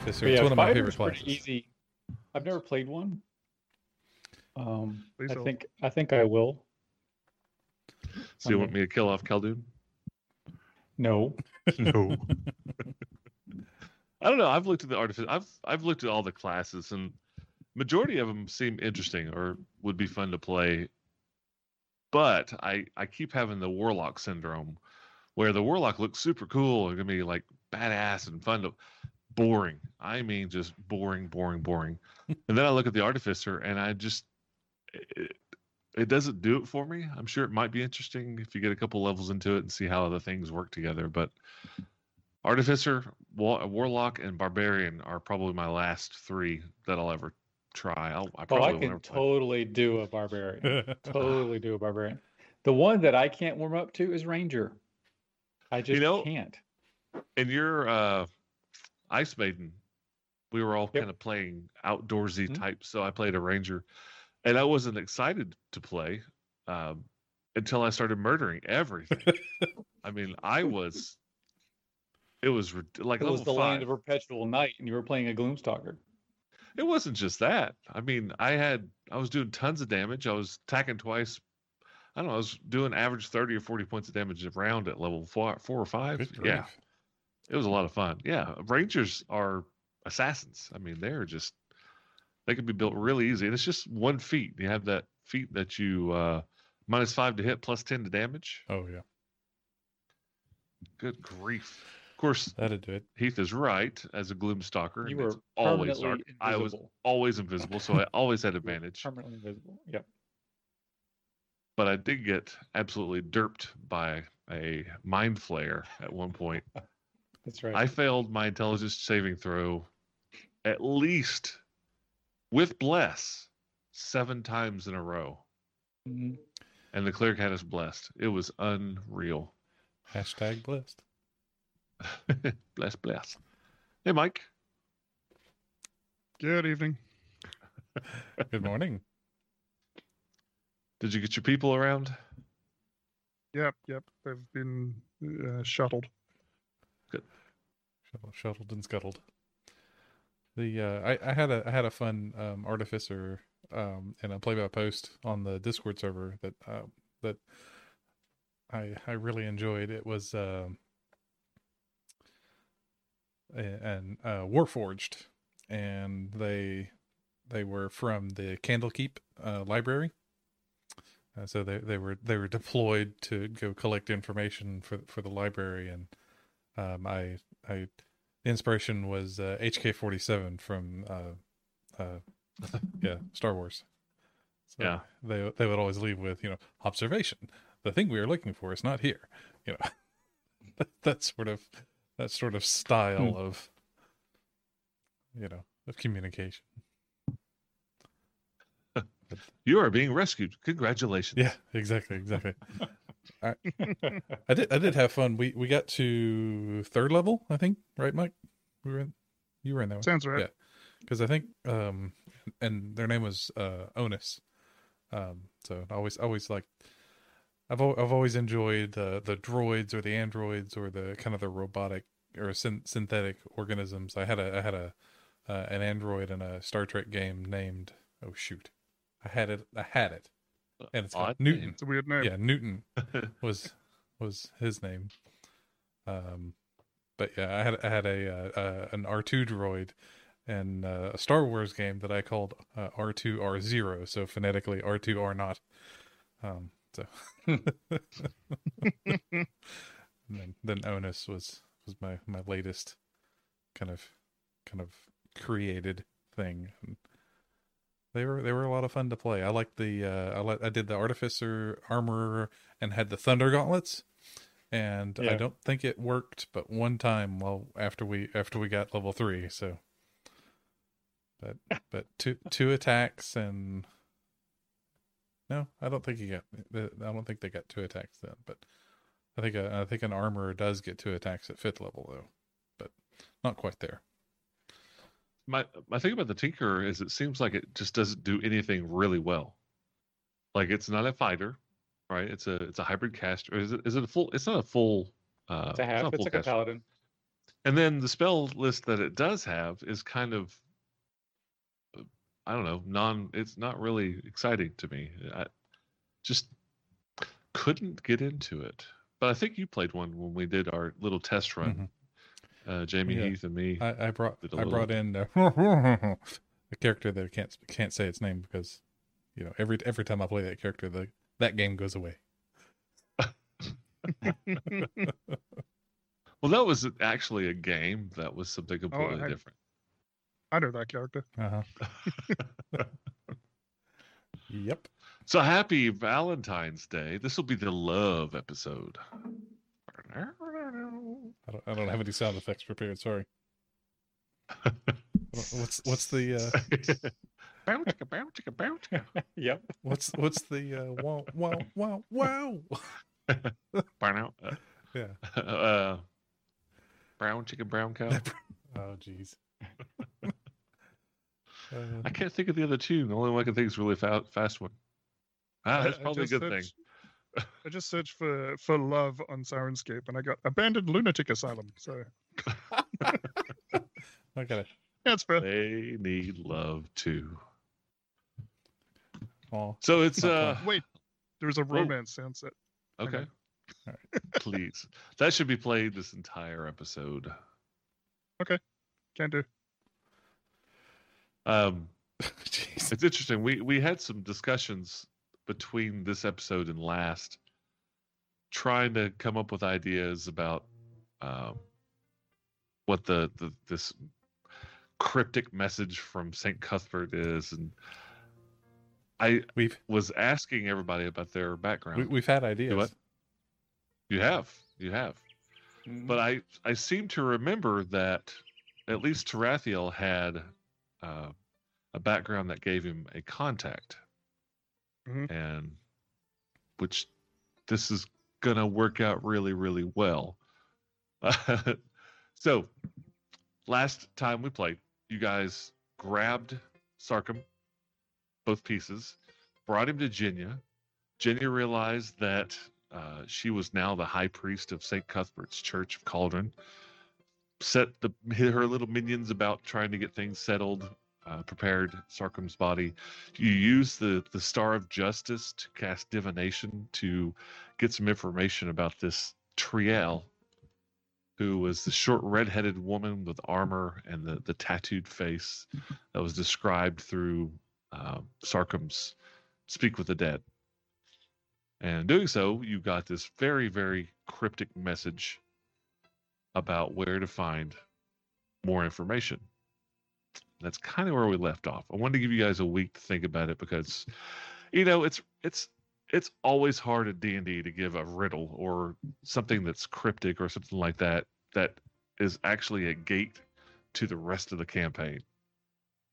Artificer. It's one of my favorite classes. Easy. I've never played one. I think I will. So you want me to kill off Khaldun? No. No. I don't know. I've looked at the artificer. I've looked at all the classes, and majority of them seem interesting or would be fun to play. But I keep having the warlock syndrome, where the warlock looks super cool and gonna be like badass and fun to boring. I mean, just boring. And then I look at the artificer, and I just it doesn't do it for me. I'm sure it might be interesting if you get a couple levels into it and see how the things work together. But artificer, warlock, and barbarian are probably my last three that I'll ever try. I can totally do a barbarian. The one that I can't warm up to is ranger. I just can't. And you're Ice Maiden, we were all kind of playing outdoorsy type, so I played a ranger, and I wasn't excited to play until I started murdering everything. I mean, it was the land of perpetual night, and you were playing a Gloomstalker. It wasn't just that. I mean, I was doing tons of damage. I was attacking twice. I don't know. I was doing average 30 or 40 points of damage a round at level 4 or 5. Good grief. It was a lot of fun. Yeah, rangers are assassins. I mean, they can be built really easy. And it's just one feat. You have that feat that you minus 5 to hit, plus 10 to damage. Oh, yeah. Good grief. Of course, that'd do it. Heath is right. As a Gloomstalker, you were always dark. I was always invisible, so I always had advantage. Permanently invisible, yep. But I did get absolutely derped by a Mind Flayer at one point. That's right. I failed my intelligence saving throw at least with Bless 7 times in a row. Mm-hmm. And the cleric had us blessed. It was unreal. Hashtag blessed. bless. Hey, Mike. Good evening. Good morning. Did you get your people around? Yep. They've been shuttled. Good. Shuttled and scuttled. The I had a fun artificer and a play by post on the Discord server that I really enjoyed. It was Warforged, and they were from the Candlekeep library. So they were deployed to go collect information for the library, and the inspiration was HK-47 from Star Wars. So yeah, they would always leave with observation. The thing we are looking for is not here. That sort of style of communication. You are being rescued. Congratulations. Yeah, exactly. I did have fun. We got to 3rd level, I think, right, Mike? You were in that one. Sounds right. Yeah, because I think, and their name was Onus. So I've always enjoyed the droids or the androids or the kind of the robotic or synthetic organisms. I had an android in a Star Trek game named I had it. And it's called Newton. It's a weird name. Yeah, Newton was his name. But yeah, I had an R2 droid in a Star Wars game that I called R2R0, so phonetically R2R0. So and then Onus was my latest kind of created thing. And, They were a lot of fun to play. I liked the I did the artificer, armorer, and had the thunder gauntlets. And I don't think it worked, but one time after we got level 3. So, but two attacks and no, I don't think they got 2 attacks then. But I think an armorer does get 2 attacks at 5th level though, but not quite there. My thing about the Tinkerer is it seems like it just doesn't do anything really well. Like it's not a fighter, right? It's a hybrid caster. Is it a full? It's not a full. It's a half. It's like a paladin. And then the spell list that it does have is kind of, I don't know, it's not really exciting to me. I just couldn't get into it. But I think you played one when we did our little test run. Mm-hmm. Jamie, yeah. Heath and me. I brought in a character that I can't say its name because, you know, every time I play that character, that game goes away. Well, that was actually a game that was something completely different. I know that character. Uh-huh. Yep. So happy Valentine's Day. This will be the love episode. I don't have any sound effects prepared. Sorry. What's the? Yep. What's the? Wow! Burn out. Yeah. Brown chicken, brown cow. Oh, jeez. I can't think of the other tune. The only one I can think is really fast one. That's probably a good thing. I just searched for love on Sirenscape and I got Abandoned Lunatic Asylum. So I got it. That's fair. They need love too. Oh, so it's wait. There's a romance sunset. Okay. All right. Please. That should be played this entire episode. Okay. Can do. It's interesting. We had some discussions between this episode and last, trying to come up with ideas about what this cryptic message from St. Cuthbert is, and I was asking everybody about their background. We've had ideas. What? You have, mm-hmm. But I seem to remember that at least Tarathiel had a background that gave him a contact. Mm-hmm. And which this is gonna work out really, really well. So last time we played, you guys grabbed Sarcem, both pieces, brought him to Jenya. Jenya realized that she was now the high priest of St. Cuthbert's Church of Cauldron, set her little minions about trying to get things settled. Prepared Sarcem's body. You use the Star of Justice to cast divination to get some information about this Triel, who was the short red-headed woman with armor and the tattooed face that was described through Sarcem's Speak with the Dead. And doing so, you got this very, very cryptic message about where to find more information. That's kind of where we left off. I wanted to give you guys a week to think about it because, you know, it's always hard at D&D to give a riddle or something that's cryptic or something like that that is actually a gate to the rest of the campaign.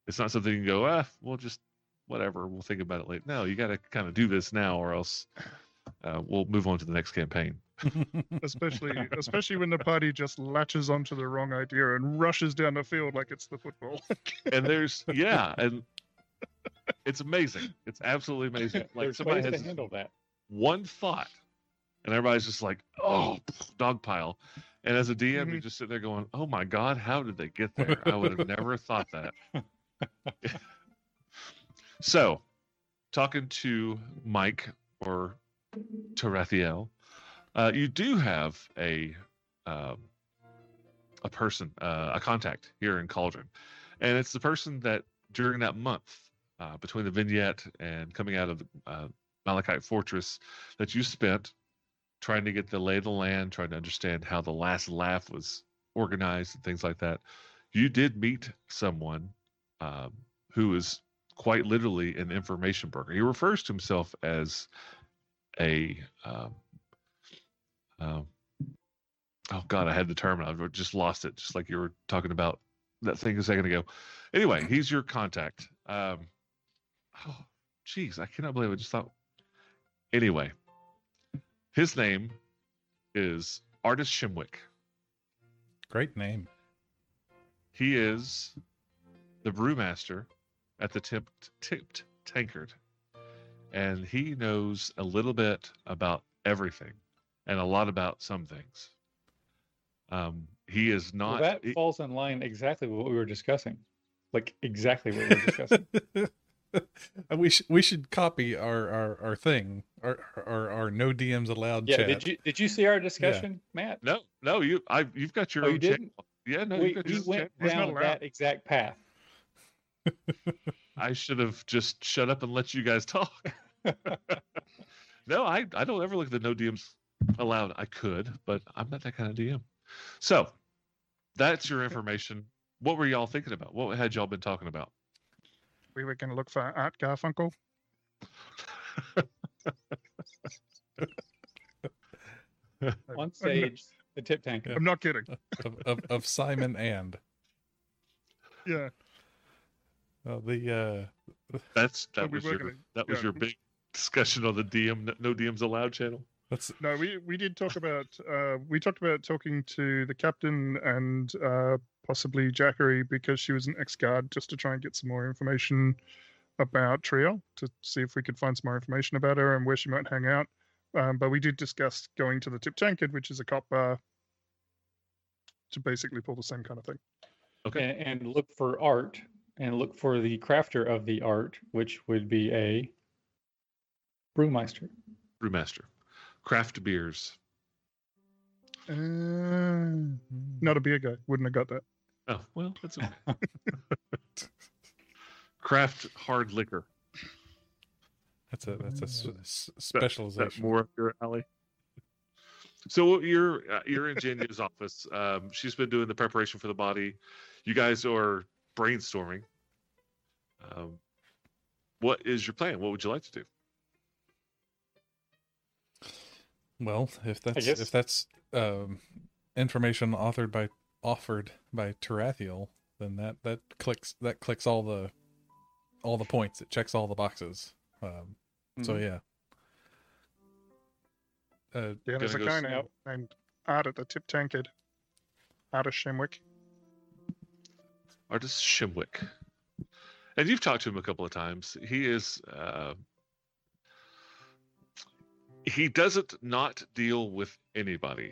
It's not something you can go, we'll just whatever, we'll think about it later. No, you got to kind of do this now, or else we'll move on to the next campaign. especially when the party just latches onto the wrong idea and rushes down the field like it's the football. And and it's amazing. It's absolutely amazing. Like somebody has handle that one thought, and everybody's just like, "Oh, dog pile." And as a DM, mm-hmm. you just sit there going, "Oh my God, how did they get there? I would have never thought that." So, talking to Mike or Tarathiel. You do have a person, a contact here in Cauldron. And it's the person that during that month, between the vignette and coming out of the Malachite Fortress, that you spent trying to get the lay of the land, trying to understand how the Last Laugh was organized and things like that. You did meet someone who is quite literally an information broker. He refers to himself as a... oh God, I had the term. I just lost it. Just like you were talking about that thing a second ago. Anyway, he's your contact. Oh, geez, I cannot believe I just thought. Anyway, his name is Artus Shemwick. Great name. He is the brewmaster at the Tipped Tankard, and he knows a little bit about everything. And a lot about some things. He is not. Well, that falls in line exactly with what we were discussing. Like, exactly what we were discussing. We should copy our thing, our no DMs allowed chat. Did you see our discussion, Matt? No, you've got your own channel. Yeah, no, we went down that exact path. I should have just shut up and let you guys talk. No, I don't ever look at the no DMs allowed. I could, but I'm not that kind of DM. So that's your information. What were y'all thinking about? What had y'all been talking about? We were going to look for Art Garfunkel. On stage, the Tipped Tankard. I'm not kidding. of Simon and. Yeah. That was your big discussion on the DM no DMs allowed channel. We did talk about talking to the captain and possibly Jackery, because she was an ex-guard, just to try and get some more information about Triel, to see if we could find some more information about her and where she might hang out. But we did discuss going to the Tipped Tankard, which is a cop bar, to basically pull the same kind of thing. Okay. And look for art, and look for the crafter of the art, which would be a brewmeister. Craft beers. Not a beer guy. Wouldn't have got that. Oh, well, that's okay. Craft hard liquor. That's a specialization. That more up your alley. So you're in Jenya's office. She's been doing the preparation for the body. You guys are brainstorming. What is your plan? What would you like to do? Well, if that's information offered by Tarathiel, then that clicks all the points. It checks all the boxes. So yeah. There's a guy now named Art at the Tipped Tankard. Artus Shemwick, and you've talked to him a couple of times. He is. He doesn't not deal with anybody.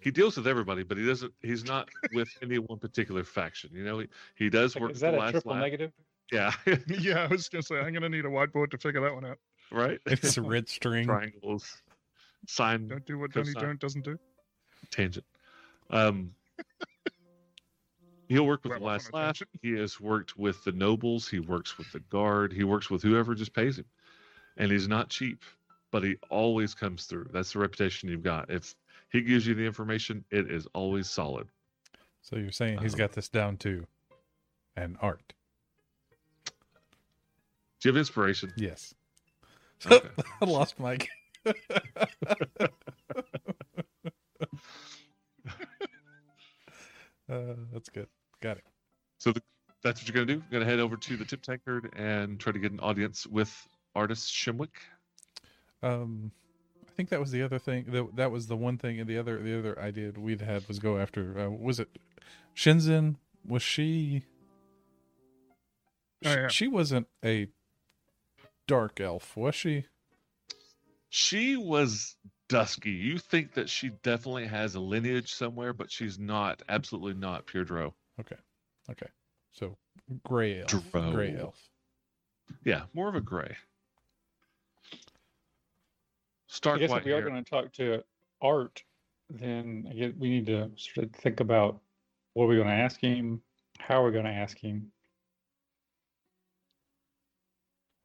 He deals with everybody, but he's not with any one particular faction. You know, he does work. Is that a triple negative? Yeah. Yeah, I was going to say, I'm going to need a whiteboard to figure that one out. Right? It's a red string. Triangles. Sine. Don't do what Donnie doesn't do. Tangent. He'll work with the Last Laugh. He has worked with the nobles. He works with the guard. He works with whoever just pays him. And he's not cheap, but he always comes through. That's the reputation you've got. If he gives you the information, it is always solid. So you're saying he's got this down to an art. Do you have inspiration? Yes. Okay. I lost Mike. That's good. Got it. So that's what you're going to do? You're going to head over to the Tipped Tankard and try to get an audience with Artus Shemwick. I think that was the other thing. That was the one thing, and the other idea we'd had was go after. Was it Shinzen? Was she? Oh, yeah. She wasn't a dark elf, was she? She was dusky. You think that she definitely has a lineage somewhere, but she's not. Absolutely not pure drow. Okay. So gray elf. Drow. Gray elf. Yeah, more of a gray. Stark I guess white if we hair. Are going to talk to Art, then I guess we need to sort of think about what we're going to ask him, how we're going to ask him.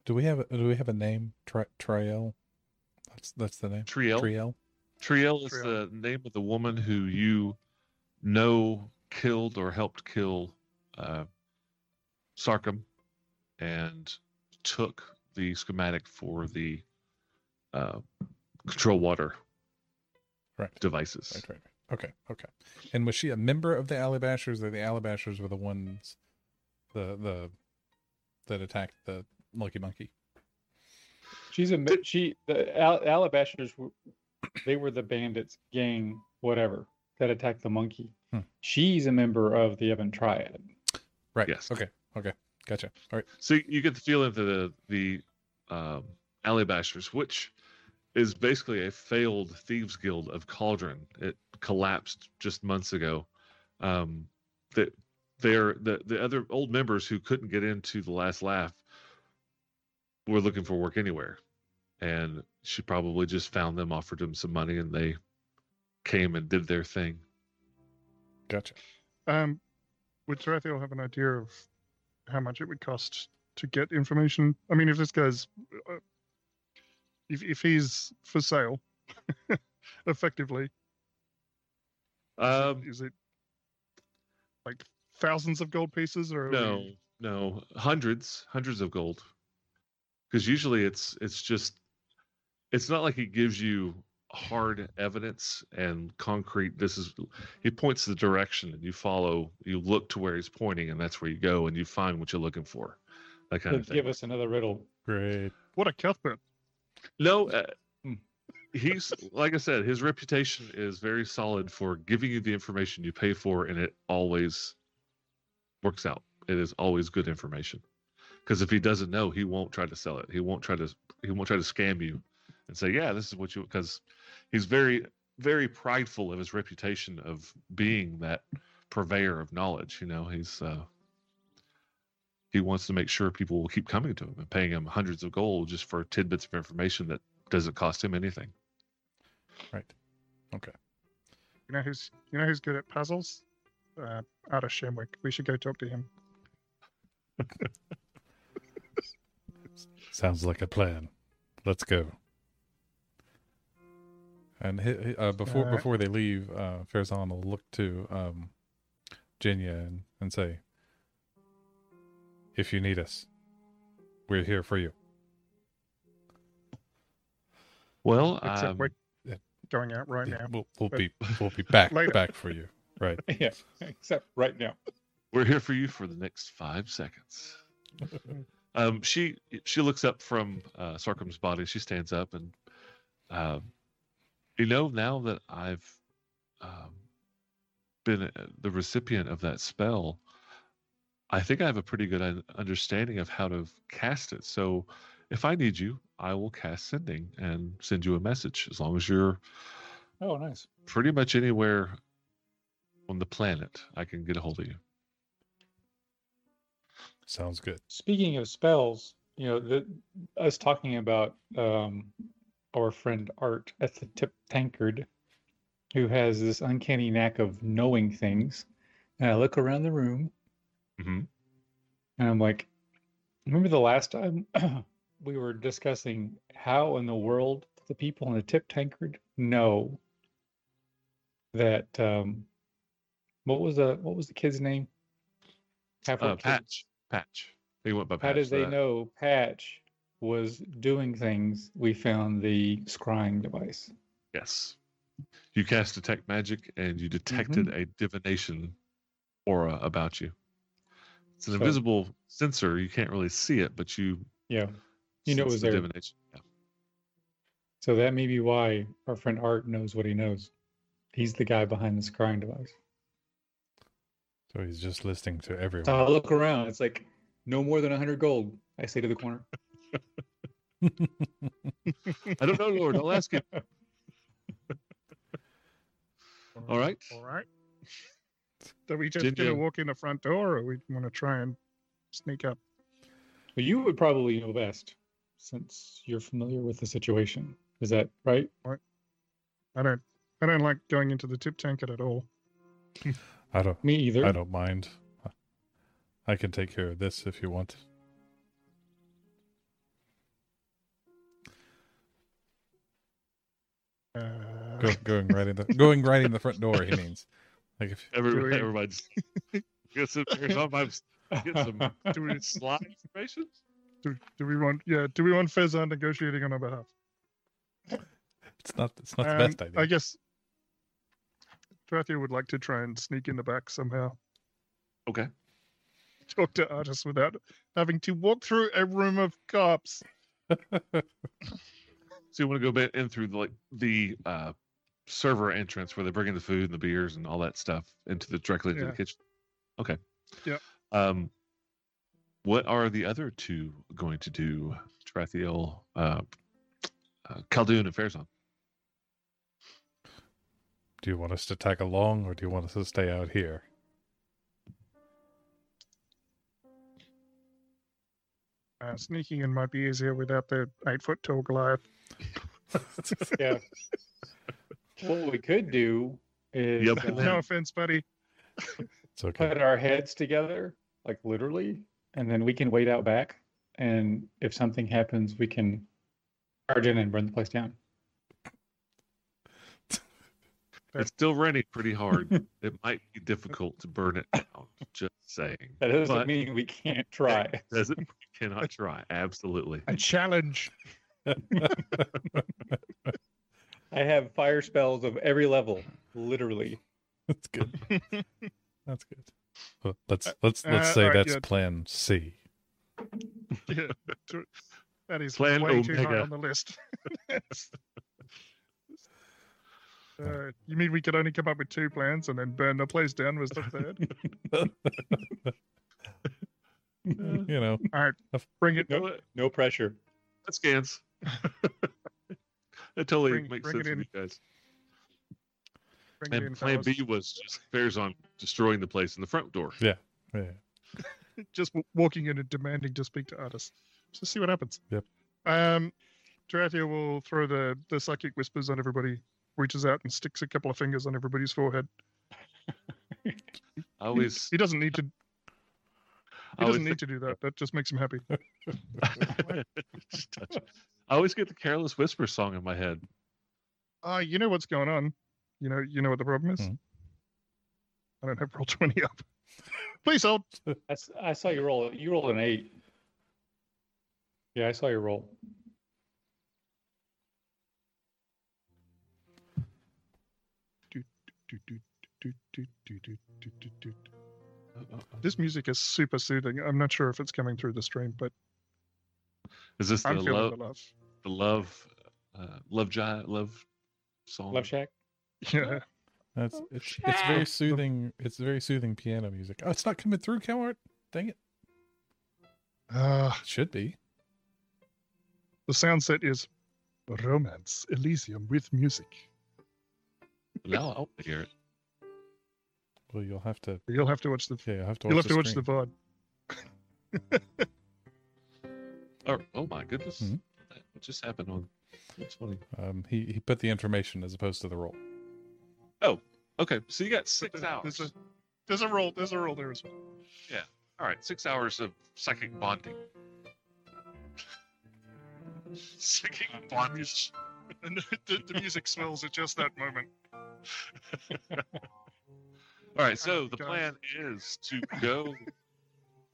Do we have a name? Triel. That's the name. Triel. Triel is the name of the woman who you know killed or helped kill Sarcem, and took the schematic for the control water devices. Right. Okay. And was she a member of the Alabashers, or the Alabashers were the ones that attacked the Lucky Monkey? The Alabashers were the bandits gang, whatever, that attacked the monkey. She's a member of the Ebon Triad. Right. Yes. Okay. Gotcha. All right. So you get the feeling of the Alabashers, which is basically a failed thieves guild of Cauldron. It collapsed just months ago. That the other old members who couldn't get into the Last Laugh were looking for work anywhere, and she probably just found them, offered them some money, and they came and did their thing. Gotcha. Would Tarathiel have an idea of how much it would cost to get information? I mean, if this guy's, if he's for sale, effectively, is it like thousands of gold pieces, or no, hundreds of gold? Because usually it's not like he gives you hard evidence and concrete. He points the direction and you follow. You look to where he's pointing, and that's where you go, and you find what you're looking for. That kind of thing. Give us another riddle. Great. What a Cuthbert. No, he's like I said. His reputation is very solid for giving you the information you pay for, and it always works out. It is always good information. Because if he doesn't know, he won't try to sell it. He won't try to scam you and say, yeah, this is what you, because he's very, very prideful of his reputation of being that purveyor of knowledge. You know, he wants to make sure people will keep coming to him and paying him hundreds of gold just for tidbits of information that doesn't cost him anything. Right. Okay. You know who's good at puzzles? Artus Shemwick. We should go talk to him. Sounds like a plan. Let's go. And before they leave, Farazon will look to Jenya and say, if you need us, we're here for you. Well, except we're going out right now. We'll be back for you. Right. Yeah, except right now. We're here for you for the next 5 seconds. She looks up from Sarcem's body. She stands up and, now that I've been the recipient of that spell, I think I have a pretty good understanding of how to cast it. So if I need you, I will cast sending and send you a message, as long as you're pretty much anywhere on the planet. I can get a hold of you. Sounds good. Speaking of spells, us talking about our friend Art at the Tipped Tankard, who has this uncanny knack of knowing things. And I look around the room, and I'm like, remember the last time we were discussing how in the world the people in the Tipped Tankard know that what was the kid's name? Patch. Patch. They went by Patch. How did they know Patch was doing things? We found the scrying device. Yes. You cast Detect Magic, and you detected a divination aura about you. It's an invisible sensor. You can't really see it, but you know it was there. Divination. Yeah. So that may be why our friend Art knows what he knows. He's the guy behind the scrying device. So he's just listening to everyone. So I look around. It's like, no more than 100 gold, I say to the corner. I don't know, Lord. I'll ask him. All right. Are we just going to walk in the front door, or we want to try and sneak up? Well, you would probably know best, since you're familiar with the situation. Is that right? Right. I don't like going into the Tipped Tankard at all. Me either. I don't mind. I can take care of this if you want. Going right in the front door. He means, like, if everybody's get some do we slide information? Do we want? Yeah. Do we want Farazon negotiating on our behalf? It's not the best idea. I guess Tarathiel would like to try and sneak in the back somehow. Okay. Talk to Artus without having to walk through a room of cops. So you want to go in through the server entrance where they bring in the food and the beers and all that stuff directly into the kitchen. Okay. Yeah. What are the other two going to do? Tarathiel, Khaldun, and Farazon. Do you want us to tag along, or do you want us to stay out here? Sneaking in might be easier without the 8-foot tall Goliath. Yeah. What we could do is... Yep. No offense, buddy. It's okay. Put our heads together, like literally, and then we can wait out back. And if something happens, we can charge in and burn the place down. It's still raining pretty hard. It might be difficult to burn it down. Just saying. That doesn't mean we can't try. Doesn't mean we cannot try. Absolutely. A challenge. I have fire spells of every level, literally. That's good. That's good. Well, let's say that's Plan C. Yeah, that is plan way Omega. Too high on the list. You mean we could only come up with two plans and then burn the place down was the third? You know. All right. Bring it. No pressure. That scans. That totally makes sense to me, guys. And plan B was just Farazon destroying the place in the front door. Yeah. Just walking in and demanding to speak to Artus. Just see what happens. Yep. Tarathiel will throw the psychic whispers on everybody. Reaches out and sticks a couple of fingers on everybody's forehead. He doesn't need to. He doesn't need to do that. That just makes him happy. I always get the Careless Whisper song in my head. You know what's going on. You know what the problem is. I don't have roll 20 up. Please hold. I saw you roll. You rolled an 8. Yeah, I saw your roll. This music is super soothing. I'm not sure if it's coming through the stream, but is this the love song? Love Shack. Yeah, it's very soothing. It's very soothing piano music. Oh, it's not coming through, Calvert. Dang it. It should be. The sound set is Romance Elysium with music. Now I want to hear it. Well, you'll have to watch the. Yeah, you'll have to watch the VOD. Oh my goodness! Mm-hmm. What just happened on? That's funny. He put the information as opposed to the roll. Oh, okay. So you got 6 hours. There's a roll. There's a roll there as well. Yeah. All right. 6 hours of psychic bonding. Psychic bondage. And the music swells at just that moment. All right, so the plan is to go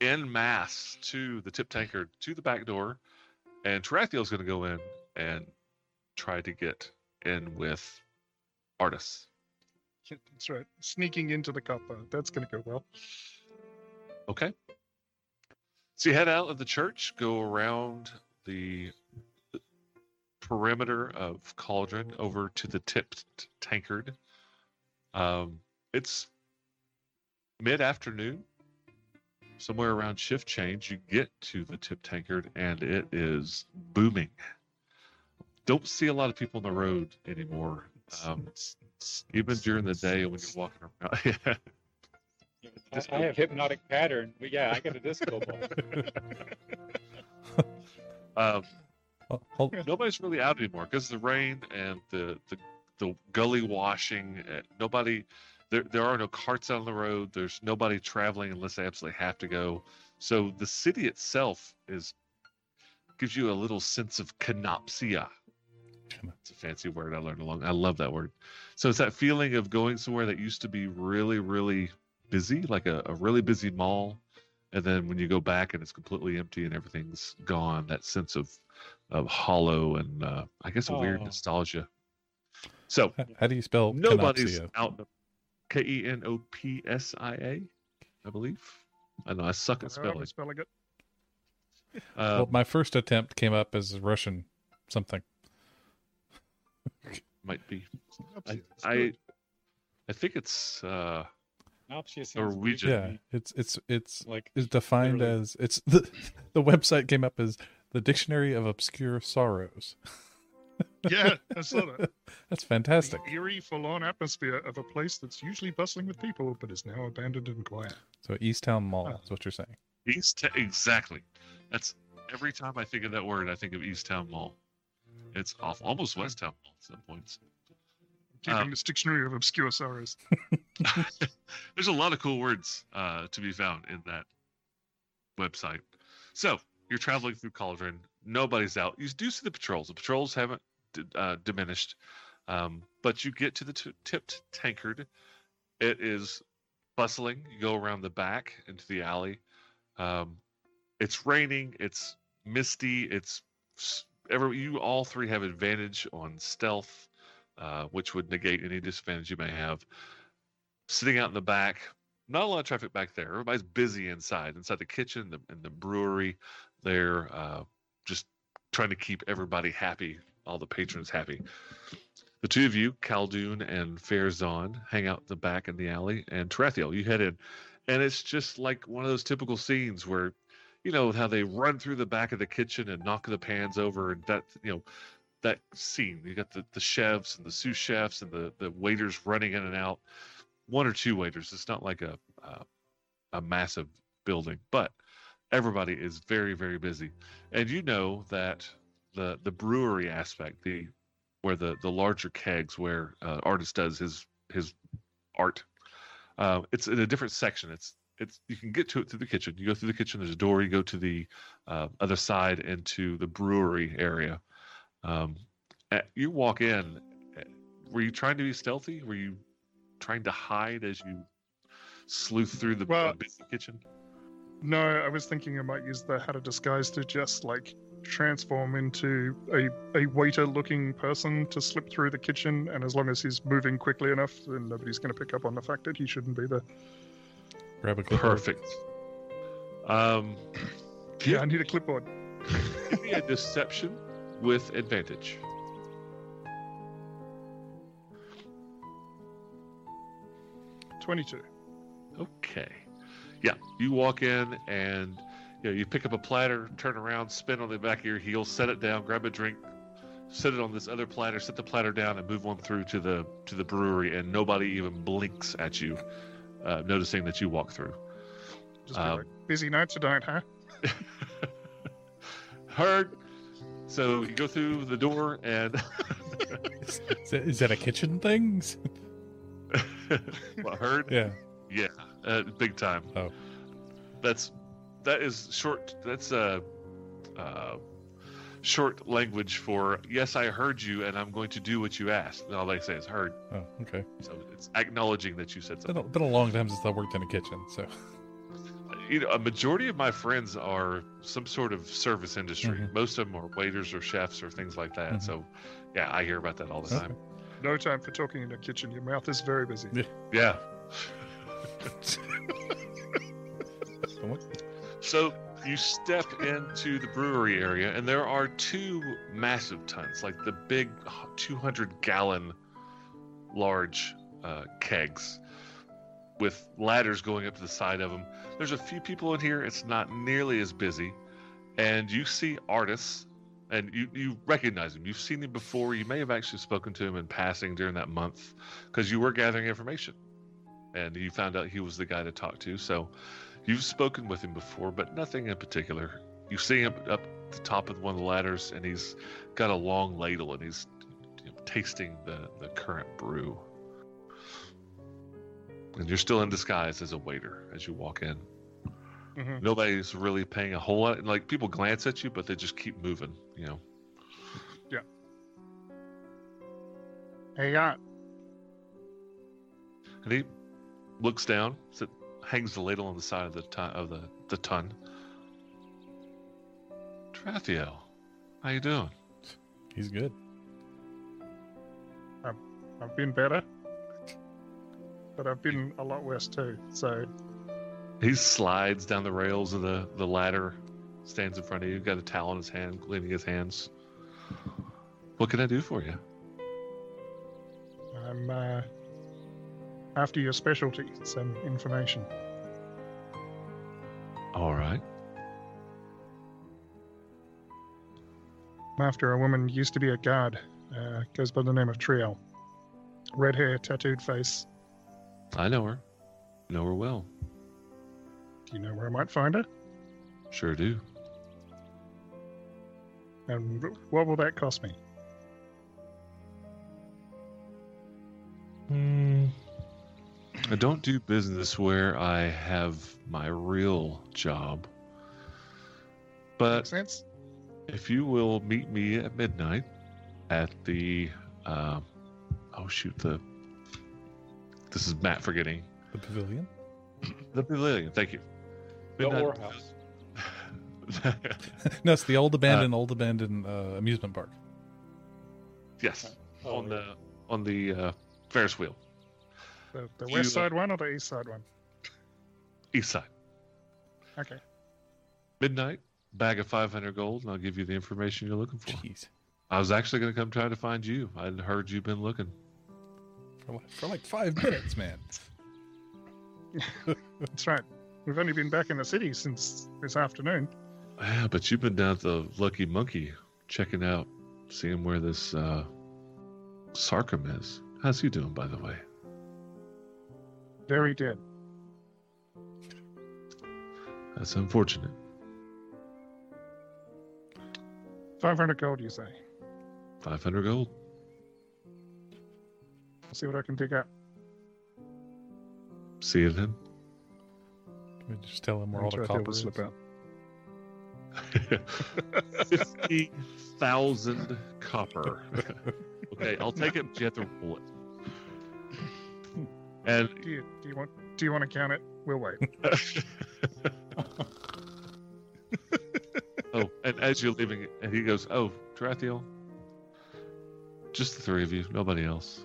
en masse to the Tipped Tankard, to the back door, and Tarathiel's going to go in and try to get in with Artus. Yeah, that's right. Sneaking into the copper. That's going to go well. Okay. So you head out of the church, go around the perimeter of Cauldron over to the Tipped Tankard. It's mid-afternoon, somewhere around shift change. You get to the Tipped Tankard and it is booming. Don't see a lot of people on the road anymore, even during the day when you're walking around. Yeah. I have hypnotic pattern, but yeah, I got a disco ball. Nobody's really out anymore because the rain and the gully washing. Nobody, there are no carts out on the road. There's nobody traveling unless they absolutely have to go. So the city itself gives you a little sense of canopsia. It's a fancy word I learned along. I love that word. So it's that feeling of going somewhere that used to be really, really busy, like a really busy mall. And then when you go back and it's completely empty and everything's gone, that sense of hollow and I guess a weird nostalgia. So how do you spell nobody's Kenopsia? Out? Kenopsia, I believe. I know I suck at spelling. Spelling it. Well, my first attempt came up as Russian something. Might be. I think it's. Norwegian. Yeah, it's like is defined literally. As it's the website came up as the Dictionary of Obscure Sorrows. Yeah, I saw that. That's fantastic. The eerie, forlorn atmosphere of a place that's usually bustling with people, but is now abandoned and quiet. So East Town Mall is what you're saying. Exactly. That's every time I think of that word, I think of East Town Mall. It's off almost West Town Mall at some points. Keeping this dictionary of obscure sorrows. There's a lot of cool words to be found in that website. So you're traveling through Cauldron. Nobody's out. You do see the patrols. The patrols haven't diminished, but you get to the Tipped Tankard. It is bustling. You go around the back into the alley. It's raining. It's misty. It's you all three have advantage on stealth, which would negate any disadvantage you may have. Sitting out in the back, not a lot of traffic back there. Everybody's busy inside the kitchen, in the brewery. They're just trying to keep everybody happy, all the patrons happy. The two of you, Khaldun and Farazon, hang out in the back in the alley, and Tarathiel, you head in. And it's just like one of those typical scenes where, you know, how they run through the back of the kitchen and knock the pans over, and that, you know, that scene. You got the chefs and the sous chefs and the waiters running in and out. One or two waiters. It's not like a massive building, but everybody is very, very busy. And you know that the brewery aspect, where the larger kegs where artist does his art, it's in a different section. It's you can get to it through the kitchen. You go through the kitchen. There's a door. You go to the other side into the brewery area. You walk in. Were you trying to be stealthy? Were you trying to hide as you sleuth through the busy kitchen? No, I was thinking I might use the how to disguise to just like transform into a waiter-looking person to slip through the kitchen, and as long as he's moving quickly enough, then nobody's going to pick up on the fact that he shouldn't be there. Grab a clipboard. Perfect. Yeah, I need a clipboard. Give me a deception with advantage. $22. Okay. Yeah, you walk in and you pick up a platter, turn around, spin on the back of your heel, set it down, grab a drink, set it on this other platter, set the platter down, and move on through to the brewery, and nobody even blinks at you, noticing that you walk through. Just like, busy night tonight, huh? Heard. So you go through the door and... is that a kitchen thing? What, heard? Yeah. Big time. Oh, that is short. That's short language for yes, I heard you, and I'm going to do what you asked. And all they say is heard. Oh, okay. So it's acknowledging that you said something. It's been a long time since I worked in a kitchen, so a majority of my friends are some sort of service industry. Mm-hmm. Most of them are waiters or chefs or things like that. Mm-hmm. So, yeah, I hear about that all the time. No time for talking in a kitchen. Your mouth is very busy. Yeah. So you step into the brewery area, and there are two massive tons, like the big 200-gallon large kegs with ladders going up to the side of them. There's a few people in here. It's not nearly as busy. And you see artists, and you recognize him. You've seen him before. You may have actually spoken to him in passing during that month because you were gathering information. And you found out he was the guy to talk to. So you've spoken with him before, but nothing in particular. You see him up the top of one of the ladders, and he's got a long ladle, and he's tasting the current brew. And you're still in disguise as a waiter as you walk in. Mm-hmm. Nobody's really paying a whole lot. Like, people glance at you, but they just keep moving, you know. Yeah. Hey, And he looks down, so hangs the ladle on the side of the tun. Tarathiel, how you doing? He's good. I've been better, but I've been a lot worse too. So he slides down the rails of the ladder, stands in front of you, got a towel in his hand, cleaning his hands. What can I do for you? I'm after your specialty, some information. All right. I'm after a woman who used to be a guard Goes by the name of Triel. Red hair, tattooed face. I know her. Know her well. Do you know where I might find her? Sure do. And what will that cost me? I don't do business where I have my real job. But makes sense. If you will meet me at midnight at the... This is Matt forgetting. The Pavilion? The Pavilion, thank you. Midnight, the Warhouse. No, it's the old abandoned amusement park. Yes, on the Ferris wheel. The west side one or the east side one? East side. Okay. Midnight, bag of 500 gold, and I'll give you the information you're looking for. Jeez. I was actually going to come try to find you. I heard you've been looking. For like 5 minutes, man. That's right. We've only been back in the city since this afternoon. Yeah, but you've been down at the Lucky Monkey, checking out, seeing where this Sarcem is. How's he doing, by the way? Very dead. That's unfortunate. 500 gold, you say? 500 gold. I'll see what I can pick up. See you then. We just tell him where all the copper is. 50,000 copper. Okay, I'll take it, but you have to roll it. And do you want to count it? We'll wait. Oh, and as you're leaving, and he goes, "Oh, Tarathiel, just the three of you, nobody else."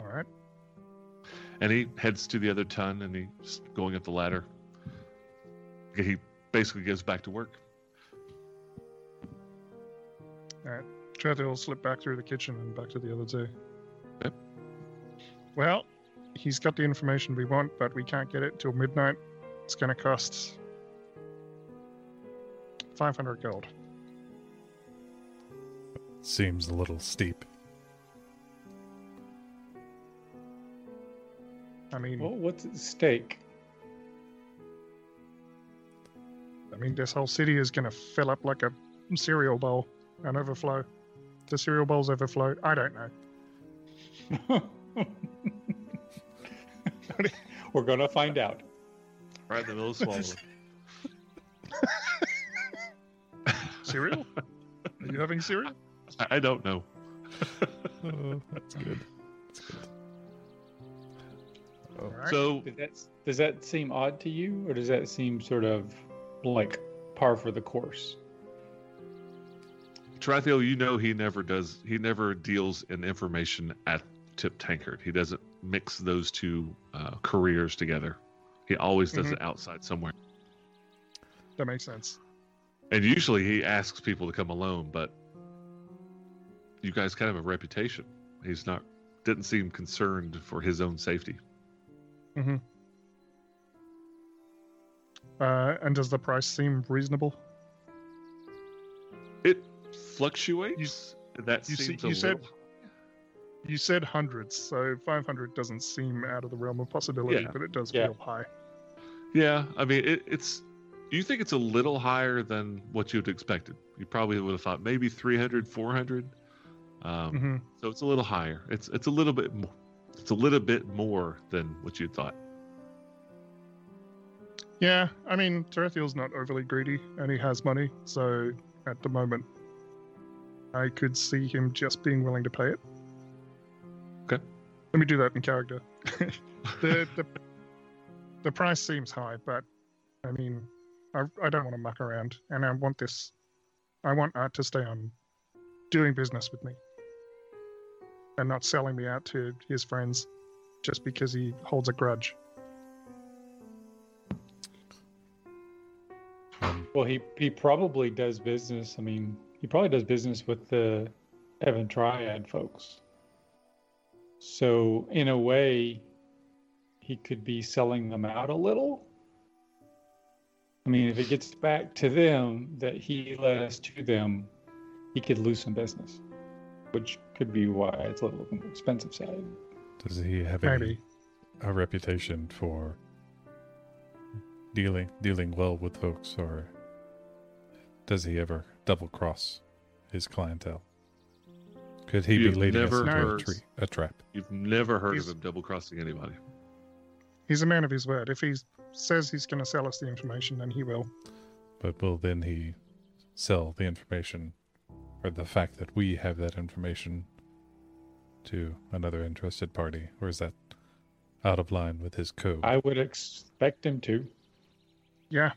All right. And he heads to the other ton, and he's going up the ladder. He basically goes back to work. All right. Tarathiel slipped back through the kitchen and back to the other two. Yep. Well, he's got the information we want, but we can't get it till midnight. It's going to cost 500 gold. Seems a little steep. I mean... Well, what's at stake? I mean, this whole city is going to fill up like a cereal bowl and overflow. The cereal bowl's overflowed. I don't know. We're gonna find out. Right in the middle of swallow. Cereal? Are you having cereal? I don't know. Oh, that's good. That's good. Oh. All right. So does that seem odd to you, or does that seem sort of like par for the course? Tarathiel, you know he never deals in information at Tipped Tankard. He doesn't mix those two careers together. He always does it outside somewhere. That makes sense. And usually he asks people to come alone, but you guys kind of have a reputation. He's not didn't seem concerned for his own safety. Mm-hmm. And does the price seem reasonable? It fluctuates. You said hundreds, so 500 doesn't seem out of the realm of possibility, but it does feel high. Yeah, I mean, it's... You think it's a little higher than what you'd expected. You probably would have thought maybe 300, 400. So it's a little higher. It's a little bit more. It's a little bit more than what you thought. Yeah, I mean, Tarathiel's not overly greedy, and he has money, so at the moment, I could see him just being willing to pay it. Okay. Let me do that in character. The price seems high, but I mean, I don't want to muck around, and I want this. I want Art to stay on doing business with me and not selling me out to his friends just because he holds a grudge. Well, he probably does business. I mean, he probably does business with the Ebon Triad folks. So, in a way, he could be selling them out a little. I mean, if it gets back to them that he led us to them, he could lose some business, which could be why it's a little on the expensive side. Does he have a reputation for dealing well with folks, or does he ever double cross his clientele? Could he be leading us into a trap? You've never heard of him double crossing anybody. He's a man of his word. If he says he's going to sell us the information, then he will. But will then he sell the information, or the fact that we have that information, to another interested party, or is that out of line with his code? I would expect him to. Yeah.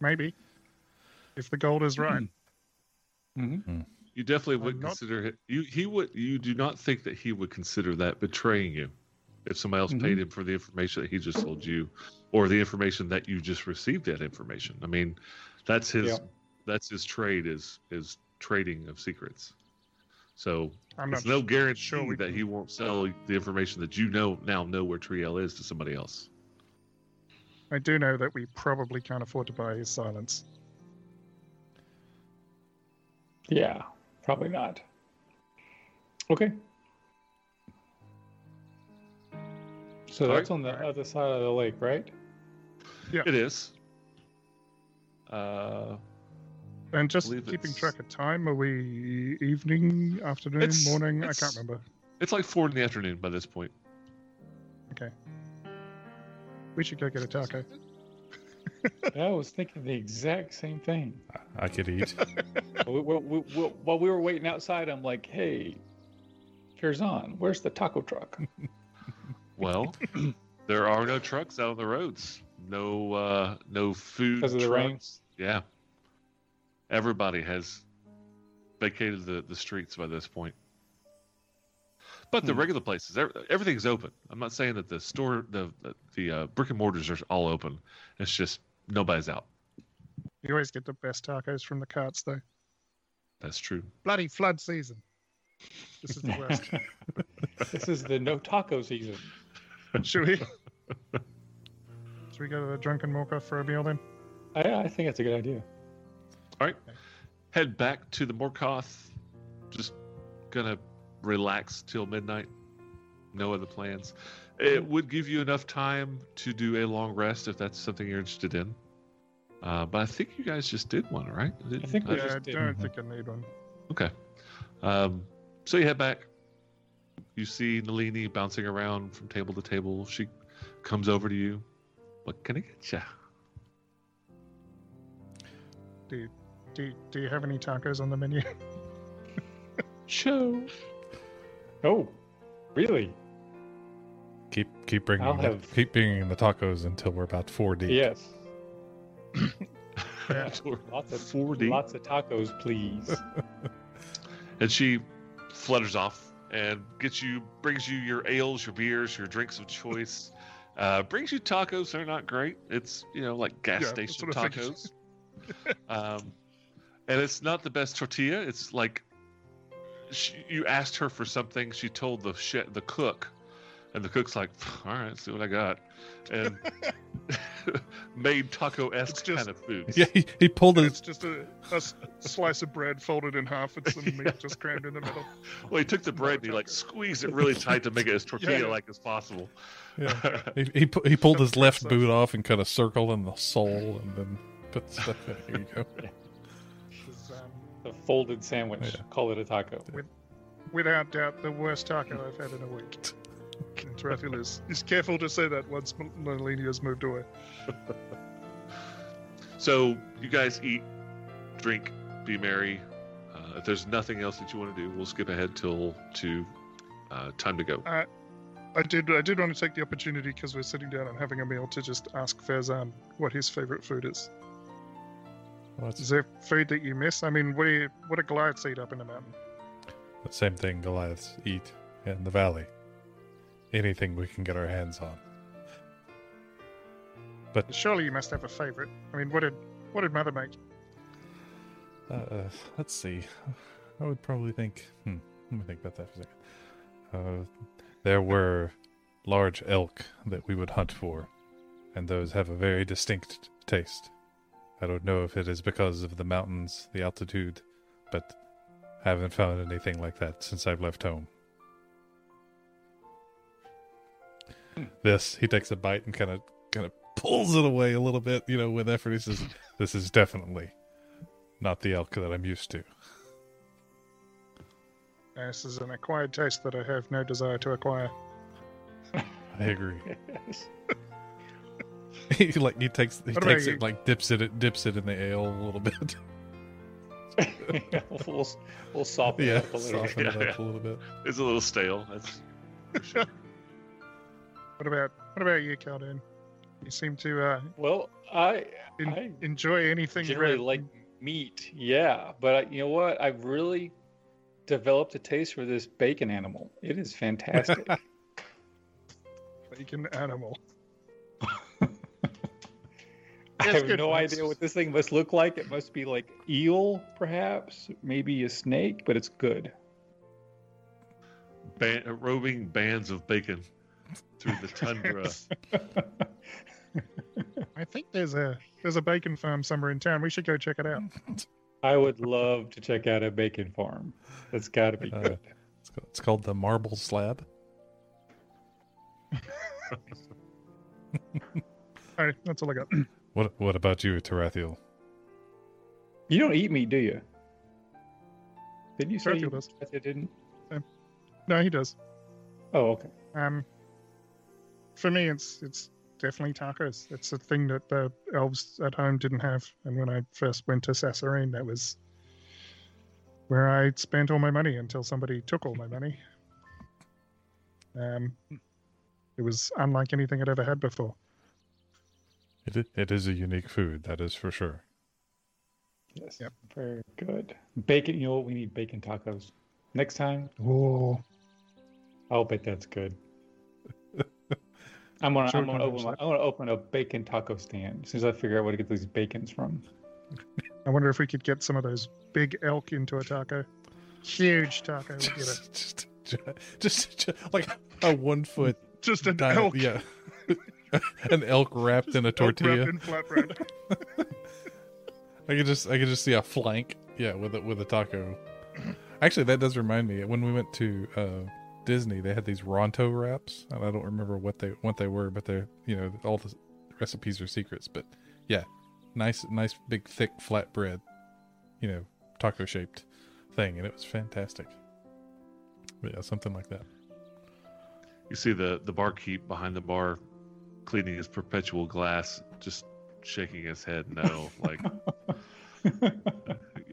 Maybe. If the gold is right. Mm-hmm. Mm-hmm. You definitely would consider it. You do not think that he would consider that betraying you if somebody else paid him for the information that he just told you, or the information that you just received that information. I mean, that's his trade is trading of secrets. So it's no guarantee that he won't sell the information that you now know where Triel is to somebody else. I do know that we probably can't afford to buy his silence. Yeah, probably not. Okay. So that's on the other side of the lake, right? Yeah. It is. And just keeping track of time, are we evening, afternoon, morning? I can't remember. It's like 4 in the afternoon by this point. Okay. We should go get a taco. I was thinking the exact same thing. I could eat. While we were waiting outside, I'm like, hey, Farazon, where's the taco truck? Well, there are no trucks out on the roads. No food because of the rains? Yeah. Everybody has vacated the streets by this point. But the regular places, everything's open. I'm not saying that the store, the brick and mortars are all open. It's just nobody's out. You always get the best tacos from the carts, though. That's true. Bloody flood season. This is the worst. This is the no taco season. Should we go to the Drunken Morkoth for a meal, then? I think that's a good idea. All right. Okay. Head back to the Morkoth. Just going to relax till midnight. No other plans. It would give you enough time to do a long rest if that's something you're interested in. But I think you guys just did one, right? I don't think I need one. Okay. So you head back. You see Nalini bouncing around from table to table. She comes over to you. What can I get ya? Do you have any tacos on the menu? Show. Oh, really? Keep bringing the tacos until we're about 4 deep. Yes. Yeah. Lots of tacos, please. And she flutters off and brings you your ales, your beers, your drinks of choice. Brings you tacos. They're not great. It's like gas station tacos. And it's not the best tortilla. It's like. You asked her for something. She told the cook, and the cook's like, "All right, see what I got," and made taco-esque kind of food. Yeah, he pulled it. It's just a slice of bread folded in half and some meat just crammed in the middle. Well, he took the bread and he squeezed it really tight to make it as tortilla like as possible. Yeah. He pulled his left boot off and cut a circle in the sole and then put stuff in. Here you go. Yeah. A folded sandwich. Yeah. Call it a taco. Without doubt, the worst taco I've had in a week. Tarathiel is careful to say that once Nalini has moved away. So you guys eat, drink, be merry. If there's nothing else that you want to do, we'll skip ahead till time to go. I did want to take the opportunity, because we're sitting down and having a meal, to just ask Farazan what his favorite food is. Is there food that you miss? I mean, what do Goliaths eat up in the mountain? The same thing Goliaths eat in the valley. Anything we can get our hands on. But surely you must have a favorite. I mean, what did Mother make? Let's see. I would probably think... let me think about that for a second. There were large elk that we would hunt for, and those have a very distinct taste. I don't know if it is because of the mountains, the altitude, but haven't found anything like that since I've left home. This, he takes a bite and kind of pulls it away a little bit, you know, with effort. He says, this is definitely not the elk that I'm used to. This is an acquired taste that I have no desire to acquire. I agree. He dips it in the ale a little bit. We'll soften it up a little bit. It's a little stale. That's for sure. What about you, Khaldun? You seem to I enjoy anything generally red. Like meat, yeah. But I, you know what? I've really developed a taste for this bacon animal. It is fantastic. Bacon animal. I have no idea what this thing must look like. It must be like eel, perhaps, maybe a snake, but it's good. Roving bands of bacon through the tundra. I think there's a bacon farm somewhere in town. We should go check it out. I would love to check out a bacon farm. That's got to be good. It's called the Marble Slab. All right, that's all I got. What about you, Tarathiel? You don't eat meat, do you? Didn't you say Tarathiel didn't? No, he does. Oh, okay. For me, it's definitely tacos. It's a thing that the elves at home didn't have, and when I first went to Sassarine, that was where I spent all my money until somebody took all my money. It was unlike anything I'd ever had before. It is a unique food, that is for sure. Yes, yep. Very good. Bacon, you know what? We need bacon tacos. Next time. Whoa. I'll bet that's good. I'm gonna open a bacon taco stand as soon as I figure out where to get these bacons from. I wonder if we could get some of those big elk into a taco. Huge taco. Just like a 1 foot. Just an elk. Yeah. An elk wrapped in a tortilla. I could just see a flank, yeah, with a taco. Actually, that does remind me. When we went to Disney, they had these Ronto wraps, and I don't remember what they were, but they're, you know, all the recipes are secrets. But yeah, nice big thick flatbread, you know, taco shaped thing, and it was fantastic. But yeah, something like that. You see the barkeep behind the bar, cleaning his perpetual glass, just shaking his head no, like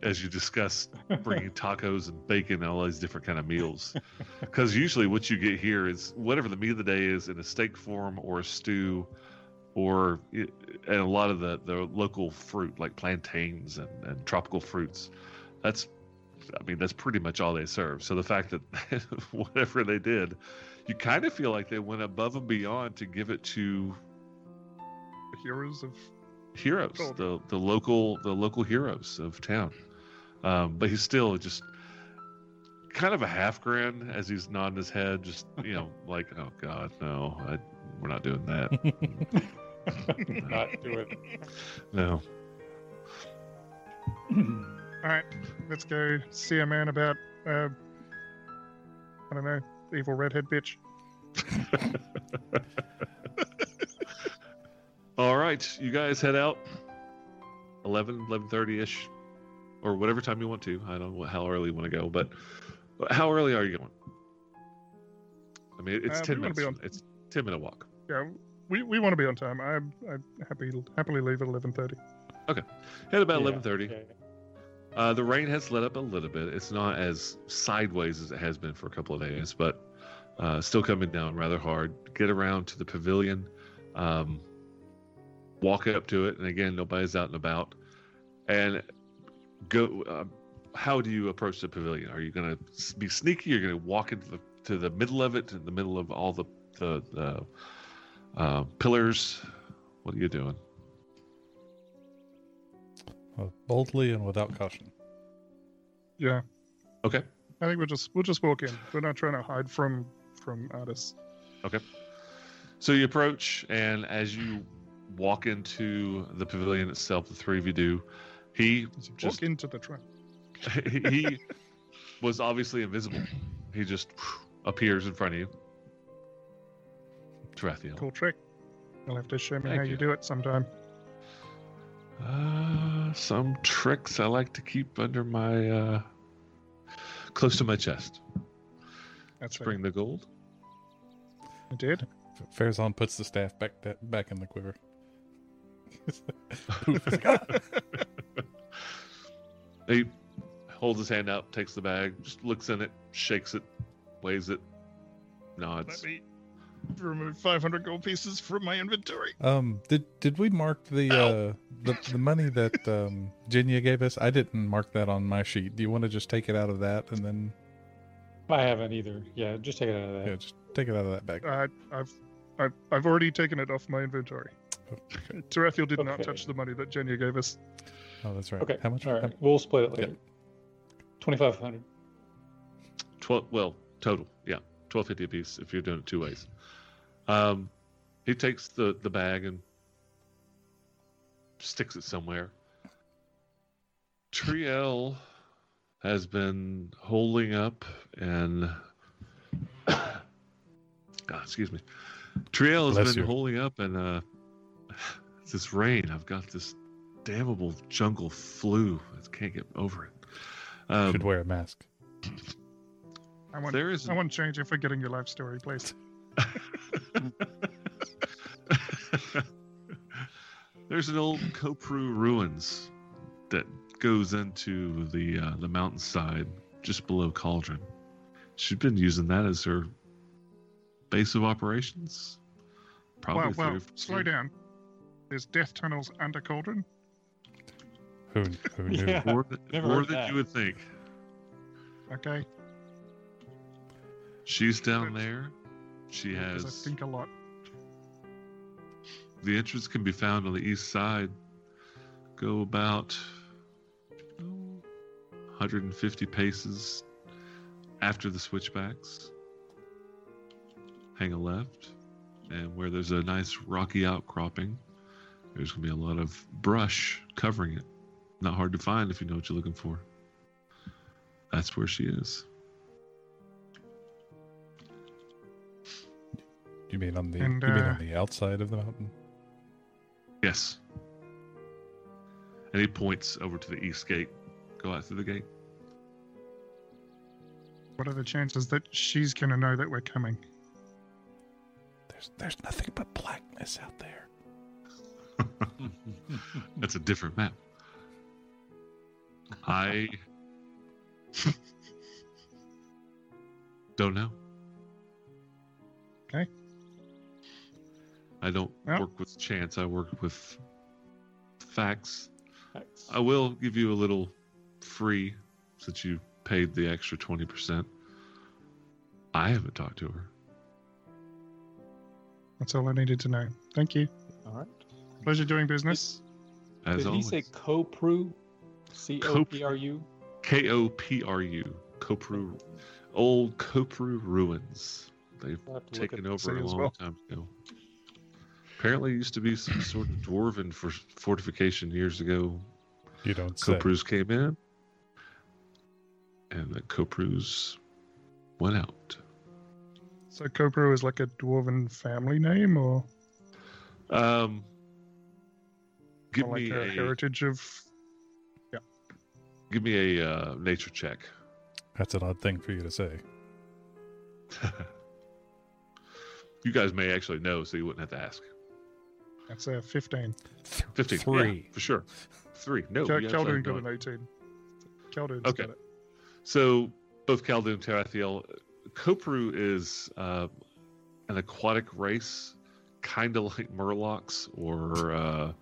as you discuss bringing tacos and bacon and all these different kind of meals, because usually what you get here is whatever the meat of the day is in a steak form or a stew, or and a lot of the local fruit like plantains and tropical fruits. That's pretty much all they serve. So the fact that whatever they did, you kind of feel like they went above and beyond to give it to the heroes, the local heroes of town. But he's still just kind of a half grin as he's nodding his head, just, you know, like, oh God, no, we're not doing that. Not doing it. No. All right, let's go see a man about, I don't know, evil redhead bitch. All right, you guys head out 11:30ish, or whatever time you want to. I don't know how early you want to go, but how early are you going? I mean, it's 10 minutes. It's a 10-minute walk. Yeah, we want to be on time. I'm happily leave at 11:30. Okay, head about 11:30. Yeah. The rain has let up a little bit. It's not as sideways as it has been for a couple of days, but still coming down rather hard. Get around to the pavilion, walk up to it, and again, nobody's out and about. And go. How do you approach the pavilion? Are you going to be sneaky? You're going to walk into the middle of it, in the middle of all the pillars? What are you doing? Boldly and without caution. Yeah. Okay. I think we'll just walk in. We're not trying to hide from artists. Okay. So you approach, and as you walk into the pavilion itself, the three of you do. He just walk into the trap. He was obviously invisible. He just appears in front of you. Tarathiel. Cool trick. You'll have to show me how you do it sometime. Some tricks I like to keep under my, close to my chest. That's Bring the gold. I did. Farazon puts the staff back in the quiver. He holds his hand out, takes the bag, just looks in it, shakes it, weighs it, nods. Let me remove 500 gold pieces from my inventory. Did we mark the money that Jenya gave us? I didn't mark that on my sheet. Do you want to just take it out of that and then? I haven't either. Yeah, just take it out of that. Yeah, just take it out of that bag. I've already taken it off my inventory. Okay. Tarathiel did not touch the money that Jenya gave us. Oh, that's right. Okay. How much? All right. We'll split it later. 2,500. 12. Well, total. Yeah, 1250 apiece if you're doing it two ways. He takes the bag and sticks it somewhere. Triel has been holding up and God, excuse me. Triel has been holding up and it's this rain. I've got this damnable jungle flu. I can't get over it. Should wear a mask. I want to change it for getting your life story, please. There's an old Kopru ruins that goes into the mountainside just below Cauldron. She's been using that as her base of operations. Probably. Well, slow down. There's death tunnels under Cauldron. Who knew? Yeah, more than you would think. Okay. She's down there. She has. I think a lot. The entrance can be found on the east side. Go about 150 paces after the switchbacks. Hang a left, and where there's a nice rocky outcropping, there's going to be a lot of brush covering it. Not hard to find if you know what you're looking for. That's where she is. You mean on the you mean on the outside of the mountain? Yes. And he points over to the east gate. Go out through the gate. What are the chances that she's going to know that we're coming? There's nothing but blackness out there. That's a different map. I don't know. Okay. I don't work with chance. I work with facts. I will give you a little free since you paid the extra 20%. I haven't talked to her. That's all I needed to know. Thank you. All right. Pleasure doing business. As always. Did he say Kopru? C-O-P-R-U? K-O-P-R-U. Kopru. Old Kopru ruins. They've taken over a long time ago. Apparently, it used to be some sort of dwarven fortification years ago. You don't say. Koprus came in, and the Koprus went out. So Kopru is like a dwarven family name, or give me a heritage of. Yeah. Give me a nature check. That's an odd thing for you to say. You guys may actually know, so you wouldn't have to ask. That's a 15. 15. 3. Yeah, for sure. 3. No. Khaldun got an 18. Khaldun's got it. So both Khaldun and Tarathiel, Kopru is an aquatic race, kind of like Murlocs or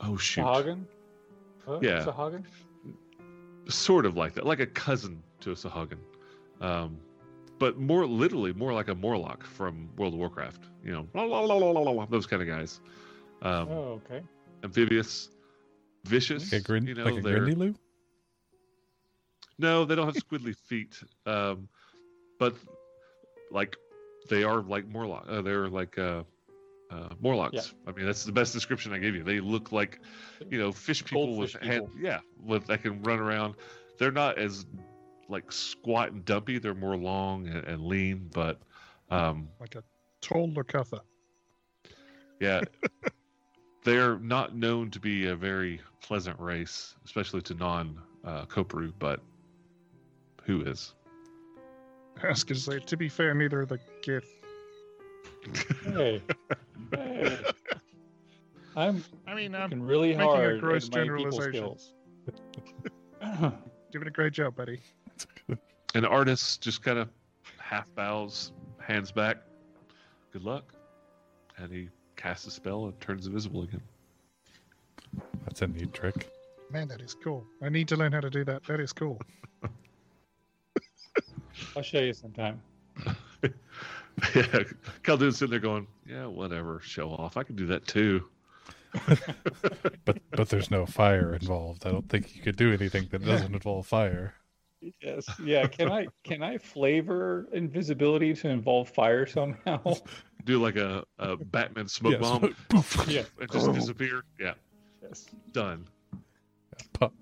Sahagin? Huh? Yeah. Sahagin? Sort of like that, like a cousin to a Sahagin. But more like a Morlock from World of Warcraft. You know, those kind of guys. Okay. Amphibious, vicious. Like a Grindyloop? No, they don't have squiddly feet. But like, they are like Morlock. They're like Morlocks. Yeah. I mean, that's the best description I gave you. They look like, you know, fish people with hands. Yeah, that can run around. They're not as like squat and dumpy. They're more long and lean, but like a tall Lakatha. Yeah. They're not known to be a very pleasant race, especially to non-Kopru, but who is? I was going to say, to be fair, neither are the Gith. Hey. Hey. I'm working really hard at my people skills. Doing a great job, buddy. An artist just kind of half bows, hands back. Good luck. And he casts a spell and turns invisible again. That's a neat trick. Man, that is cool. I need to learn how to do that. That is cool. I'll show you sometime. Yeah, Khaldun's sitting there going, yeah, whatever, show off. I can do that too. but there's no fire involved. I don't think you could do anything that doesn't involve fire. Yes. Yeah. Can I flavor invisibility to involve fire somehow? Do like a Batman smoke bomb. Yeah. And just disappear. Yeah. Yes. Done.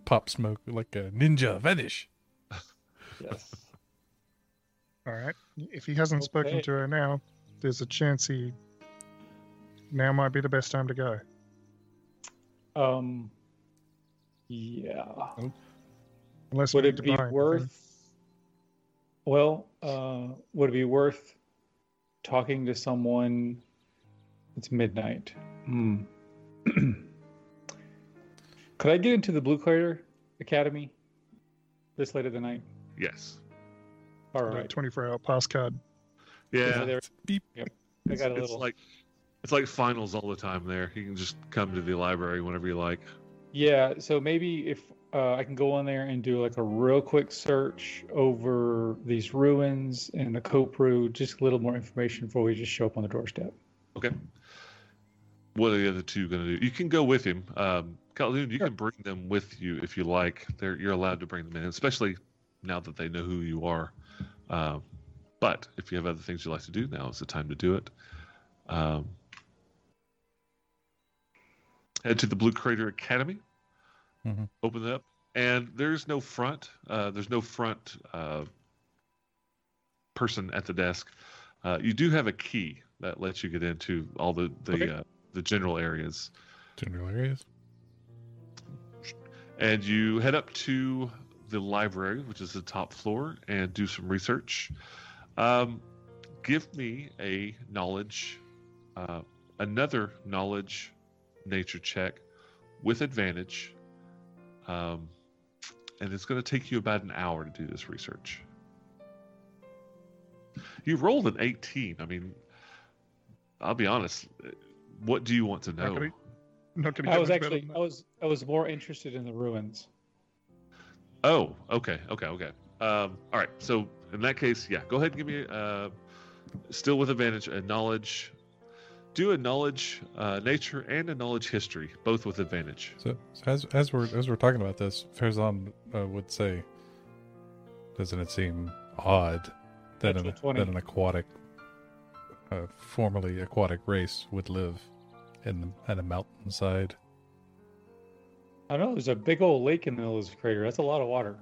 Pop smoke like a ninja vanish. Yes. All right. If he hasn't spoken to her now, there's a chance now might be the best time to go. Yeah. Oh. Unless would it be worth? Well, would it be worth talking to someone? It's midnight. Mm. Could I get into the Blue Crater Academy this late of the night? Yes. All right. 24-hour pass card. Yeah. Beep. Yep. I got a little. It's like finals all the time there. You can just come to the library whenever you like. Yeah. So maybe if I can go on there and do like a real quick search over these ruins and the Kopru, just a little more information before we just show up on the doorstep. Okay. What are the other two going to do? You can go with him. Khaldun, you can bring them with you if you like. You're allowed to bring them in, especially now that they know who you are. But if you have other things you like to do, now is the time to do it. Head to the Blue Crater Academy. Mm-hmm. Open it up. And there's no front. Person at the desk. You do have a key that lets you get into all the general areas. General areas. And you head up to the library, which is the top floor, and do some research. Give me a knowledge, another knowledge nature check with advantage. And it's going to take you about an hour to do this research. You rolled an 18. I mean, I'll be honest. What do you want to know? I was more interested in the ruins. Oh, okay. All right. So in that case, yeah, go ahead and give me still with advantage a knowledge. Do a knowledge nature and a knowledge history, both with advantage. So as we're talking about this, Farazon would say, "Doesn't it seem odd that an aquatic, formerly aquatic race would live in a mountainside?" I know there's a big old lake in the middle of this crater. That's a lot of water.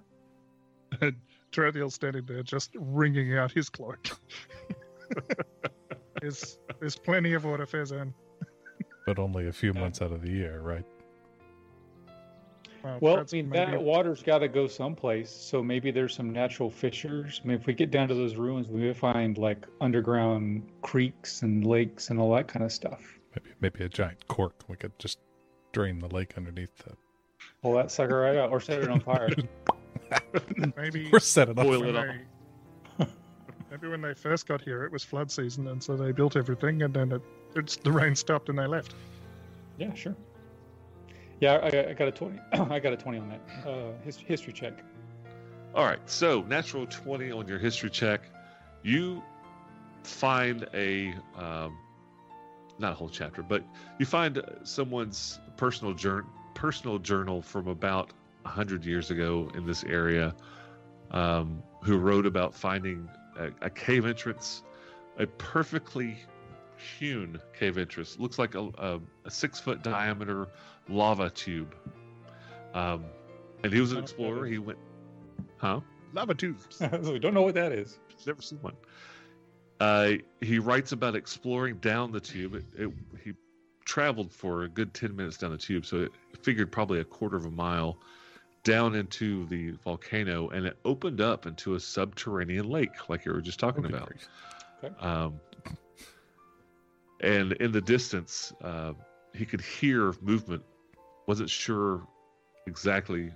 Tarathiel's standing there, just wringing out his cloak. There's plenty of water, Farazon. But only a few months out of the year, right? Well, I mean, that water's got to go someplace, so maybe there's some natural fissures. I mean, if we get down to those ruins, we may find, like, underground creeks and lakes and all that kind of stuff. Maybe a giant cork. We could just drain the lake underneath the... Pull that sucker right out, or set it on fire. Maybe... Or set it on fire. Maybe when they first got here, it was flood season, and so they built everything, and then the rain stopped, and they left. Yeah, sure. Yeah, I got a 20. I got a 20 on that history check. All right, so natural 20 on your history check. You find not a whole chapter, but you find someone's personal journal from about 100 years ago in this area, who wrote about finding a cave entrance, a perfectly hewn cave entrance. Looks like a 6-foot diameter lava tube. And he was an explorer. He went, huh? Lava tubes. So we don't know what that is. Never seen one. He writes about exploring down the tube. He traveled for a good 10 minutes down the tube, so it figured probably a quarter of a mile down into the volcano, and it opened up into a subterranean lake, like you were just talking about. Okay. And in the distance, he could hear movement. Wasn't sure exactly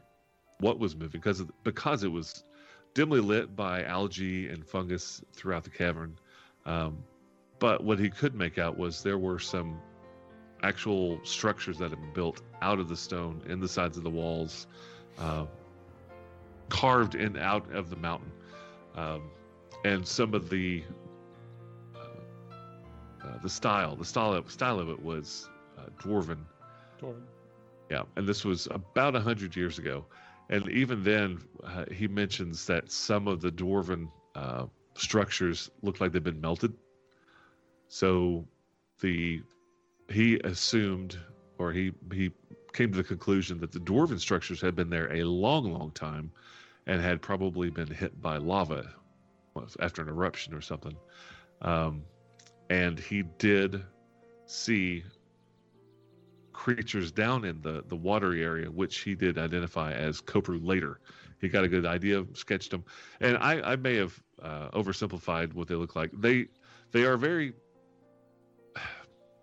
what was moving because it was dimly lit by algae and fungus throughout the cavern. But what he could make out was there were some actual structures that had been built out of the stone in the sides of the walls, carved in out of the mountain. And some of the style of it was dwarven. Yeah. And this was about 100 years ago. And even then, he mentions that some of the dwarven structures look like they've been melted. So he assumed, or he came to the conclusion that the dwarven structures had been there a long, long time and had probably been hit by lava after an eruption or something. And he did see creatures down in the watery area, which he did identify as Kopru later. He got a good idea, sketched them. And I may have oversimplified what they look like. They are very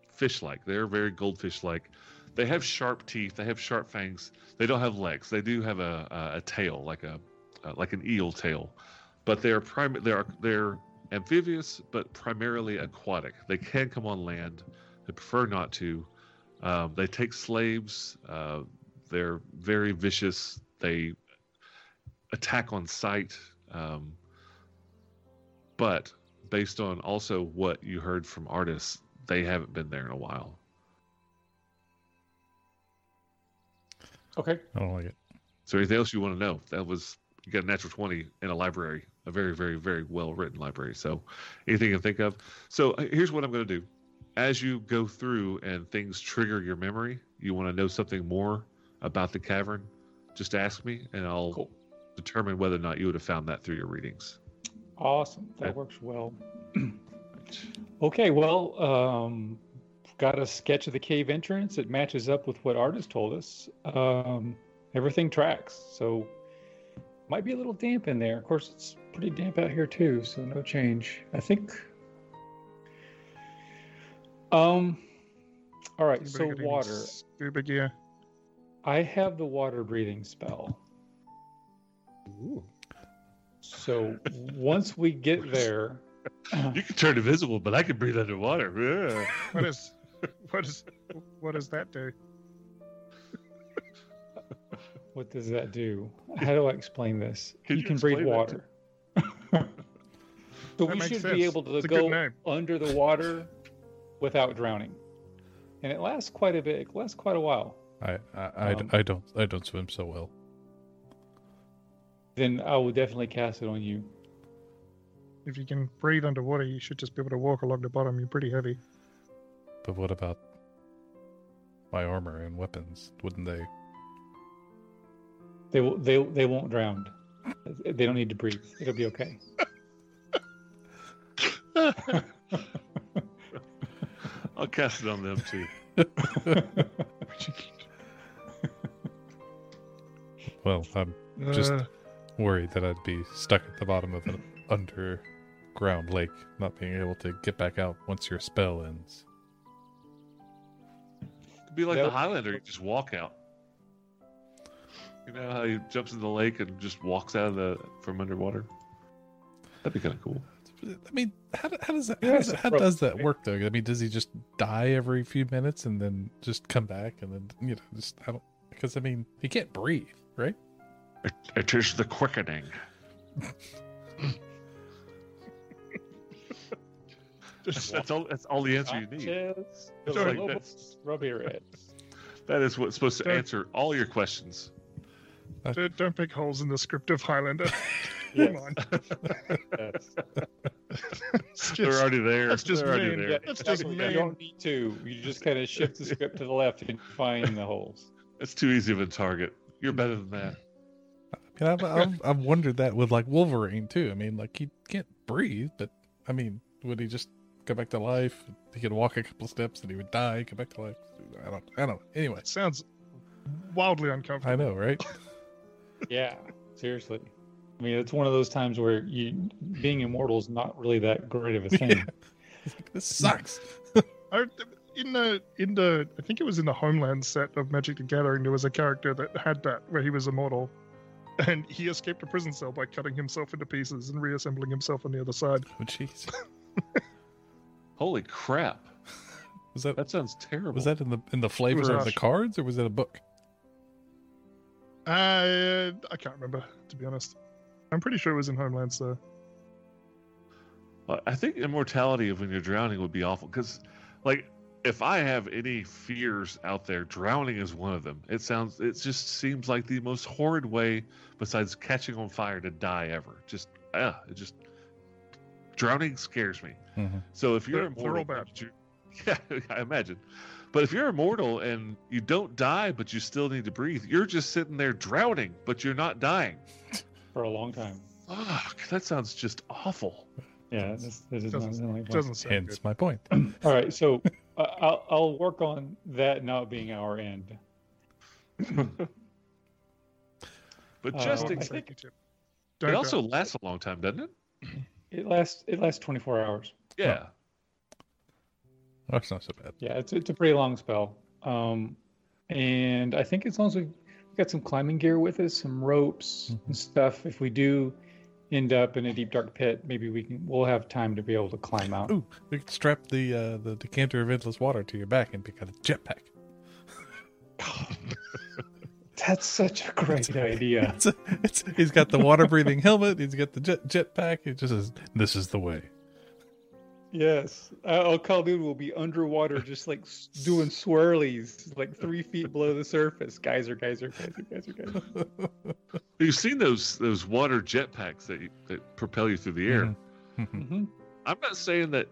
fish-like. They're very goldfish-like. They have sharp teeth. They have sharp fangs. They don't have legs. They do have a tail, like an eel tail. But they're amphibious, but primarily aquatic. They can come on land. They prefer not to. They take slaves. They're very vicious. They attack on sight. But based on also what you heard from artists, they haven't been there in a while. Okay. I don't like it. So anything else you want to know? You got a natural 20 in a library, a very, very, very well-written library. So anything you can think of. So here's what I'm going to do. As you go through and things trigger your memory, you want to know something more about the cavern, just ask me, and I'll determine whether or not you would have found that through your readings. Awesome. That works well. Okay, well, got a sketch of the cave entrance. It matches up with what Artis told us. Everything tracks, so might be a little damp in there. Of course, it's pretty damp out here, too, so no change. I think... all right, everybody so water. Scuba gear. I have the water breathing spell. Ooh. So once we get there... You can turn invisible, but I can breathe underwater. Yeah. What does that do? What does that do? How do I explain this? You can breathe water. So we should be able to go under the water... without drowning, and it lasts quite a while. I don't swim so well. Then I will definitely cast it on you. If you can breathe underwater, you should just be able to walk along the bottom. You're pretty heavy. But what about my armor and weapons? Wouldn't they? They won't drown. They don't need to breathe. It'll be okay. I'll cast it on them too. Well, I'm just worried that I'd be stuck at the bottom of an underground lake, not being able to get back out once your spell ends. It could be like the Highlander, you just walk out. You know how he jumps in the lake and just walks out of from underwater? That'd be kind of cool. I mean, how does that work though? I mean, does he just die every few minutes and then just come back and then because I mean he can't breathe, right? It is the quickening. that's all the answer you need. That is what's supposed to answer all your questions. Don't pick holes in the script of Highlander. Yes. Come on. Yes. Just, they're already there. That's just already there. That's just you don't need to. You just kind of shift the script to the left and find the holes. It's too easy of a target. You're better than that. I mean, I've wondered that with like Wolverine too. I mean, like he can't breathe, but I mean, would he just go back to life? He could walk a couple steps and he would die. Go back to life. I don't. Anyway, it sounds wildly uncomfortable. I know, right? Yeah, seriously. I mean, it's one of those times where being immortal is not really that great of a thing. Yeah. Like, this sucks. I think it was in the Homeland set of Magic the Gathering, there was a character that had that, where he was immortal, and he escaped a prison cell by cutting himself into pieces and reassembling himself on the other side. Oh, jeez. Holy crap. Was that sounds terrible. Was that in the flavor of the cards, or was that a book? I can't remember, to be honest. I'm pretty sure it was in Homeland, so. Well, I think immortality when you're drowning would be awful, because, like, if I have any fears out there, drowning is one of them. It just seems like the most horrid way, besides catching on fire, to die ever. Drowning scares me. Mm-hmm. So if you're immortal, yeah, I imagine. But if you're immortal and you don't die, but you still need to breathe, you're just sitting there drowning, but you're not dying. For a long time. Fuck, that sounds just awful. Yeah, it doesn't sound good. Hence my point. All right, so I'll work on that not being our end. But just it also lasts a long time, doesn't it? It lasts 24 hours. Yeah. Oh. That's not so bad. Yeah, it's a pretty long spell. And I think as long as we've got some climbing gear with us, some ropes and stuff, if we do end up in a deep dark pit, maybe we'll have time to be able to climb out. Ooh, we could strap the decanter of endless water to your back and pick out a jetpack. That's such a great idea. He's got the water breathing helmet, he's got the jetpack, it just says, "This is the way." Yes, Khaldun will be underwater, just like doing swirlies, like 3 feet below the surface. Geyser. You've seen those water jetpacks that propel you through the air. Mm-hmm. I'm not saying that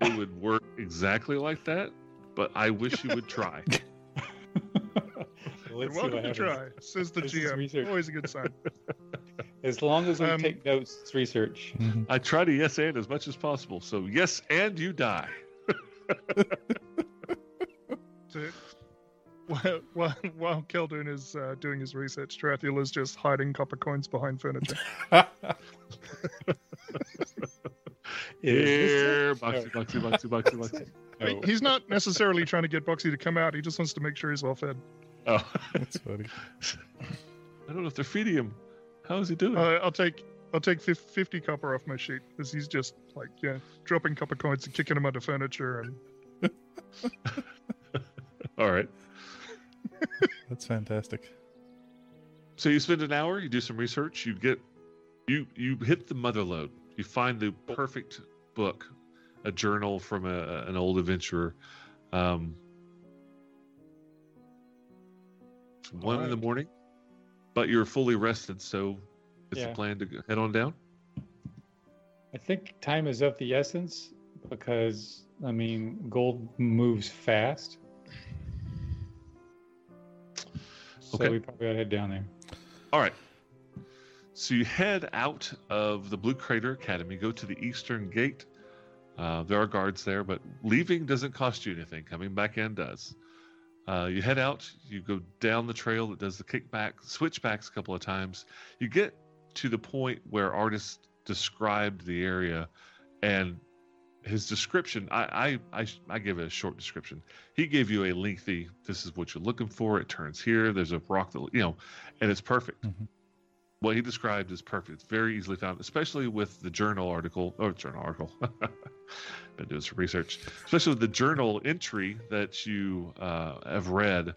it would work exactly like that, but I wish you would try. Welcome to try, says the GM. Always a good sign. As long as we take notes, it's research. I try to yes and as much as possible. So yes and you die. While Khaldun is doing his research, Tarathiel is just hiding copper coins behind furniture. Here, Boxy. No. He's not necessarily trying to get Boxy to come out. He just wants to make sure he's well fed. Oh, that's funny. I don't know if they're feeding him. How is he doing? I'll take 50 copper off my sheet, because he's just like dropping copper coins and kicking them under furniture and. All right. That's fantastic. So you spend an hour, you do some research, you hit the mother lode, you find the perfect book, a journal from an old adventurer. One in the morning, but you're fully rested, so it's a plan to head on down? I think time is of the essence, because, I mean, gold moves fast. So we probably ought to head down there. All right. So you head out of the Blue Crater Academy, go to the eastern gate. There are guards there, but leaving doesn't cost you anything. Coming back in does. You head out, you go down the trail that does the switchbacks a couple of times. You get to the point where Artus described the area, and his description, I give it a short description. He gave you a lengthy, this is what you're looking for, it turns here, there's a rock that, and it's perfect. Mm-hmm. What he described is perfect. It's very easily found, especially with the journal article. Been doing some research, especially with the journal entry that you have read.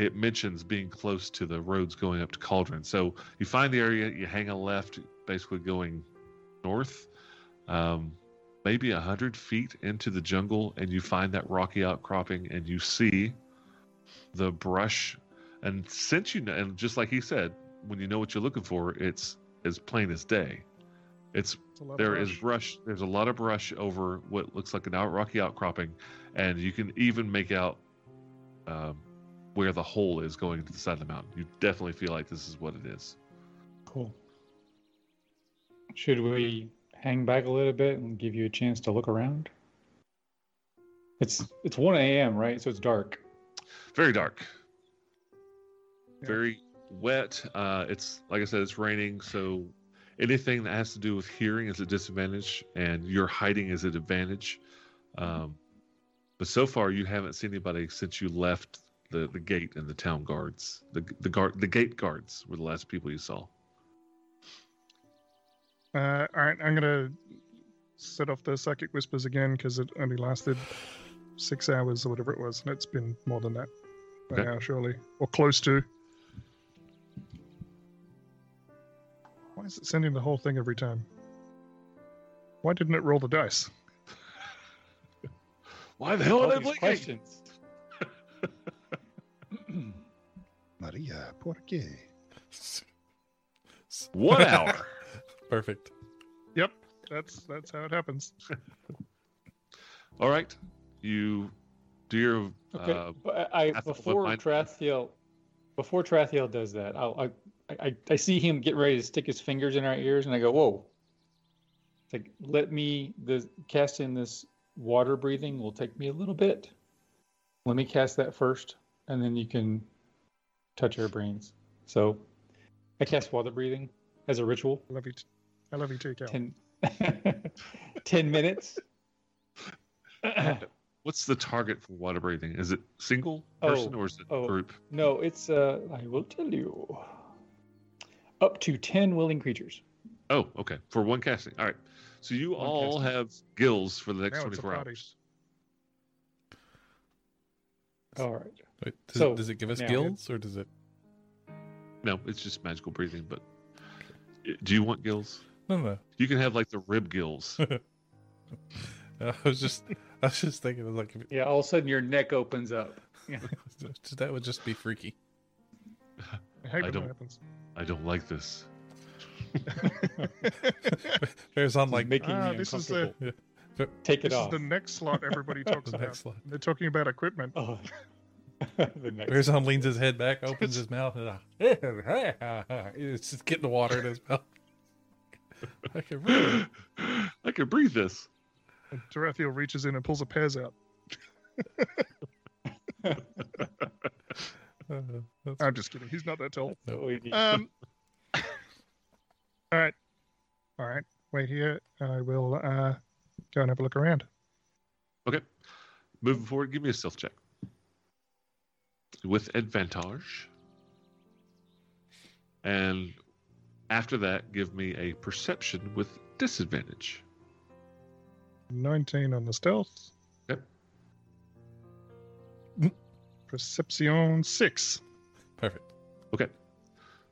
It mentions being close to the roads going up to Cauldron. So you find the area, you hang a left, basically going north, maybe 100 feet into the jungle, and you find that rocky outcropping, and you see the brush. And since and just like he said, when you know what you're looking for, it's as plain as day. There's a lot of brush over what looks like an rocky outcropping, and you can even make out where the hole is going to the side of the mountain. You definitely feel like this is what it is. Cool. Should we hang back a little bit and give you a chance to look around? It's 1 a.m., right? So it's dark. Very dark. Yeah. Very wet. It's like I said, it's raining, so anything that has to do with hearing is a disadvantage, and your hiding is an advantage. But so far, you haven't seen anybody since you left the gate and the town guards. The gate guards were the last people you saw. All right, I'm going to set off the psychic whispers again because it only lasted 6 hours or whatever it was, and it's been more than that by now, surely, or close to. Why is it sending the whole thing every time? Why didn't it roll the dice? Why the hell are they blinking? Questions. Maria, por qué? 1 hour. Perfect. Yep, that's how it happens. All right, you do your. Okay, before Tarathiel does that, I see him get ready to stick his fingers in our ears, and I go, "Whoa!" It's like, let me cast in this water breathing. Will take me a little bit. Let me cast that first, and then you can touch our brains. So, I cast water breathing as a ritual. I love you too, Cal. 10 minutes. What's the target for water breathing? Is it single person or is it group? No, it's, I will tell you, up to 10 willing creatures. Oh, okay. For one casting. All right. So you all have gills for the next 24 hours. All right. Wait, does it give us gills or does it? No, it's just magical breathing, but do you want gills? No. You can have the rib gills. I was just thinking, yeah, all of a sudden your neck opens up. Yeah. That would just be freaky. I don't like this. Farazon making me uncomfortable. Take it off. This is the next slot everybody talks about. They're talking about equipment. Oh. Farazon leans his head back, opens his mouth, and it's just getting the water in his mouth. I can breathe this. And Tarathiel reaches in and pulls a Paz out. I'm just kidding. He's not that tall. No. All right. Wait here. I will go and have a look around. Okay. Moving forward, give me a stealth check. With advantage. And after that, give me a perception with disadvantage. 19 on the stealth. Yep. Perception 6. Perfect. Okay.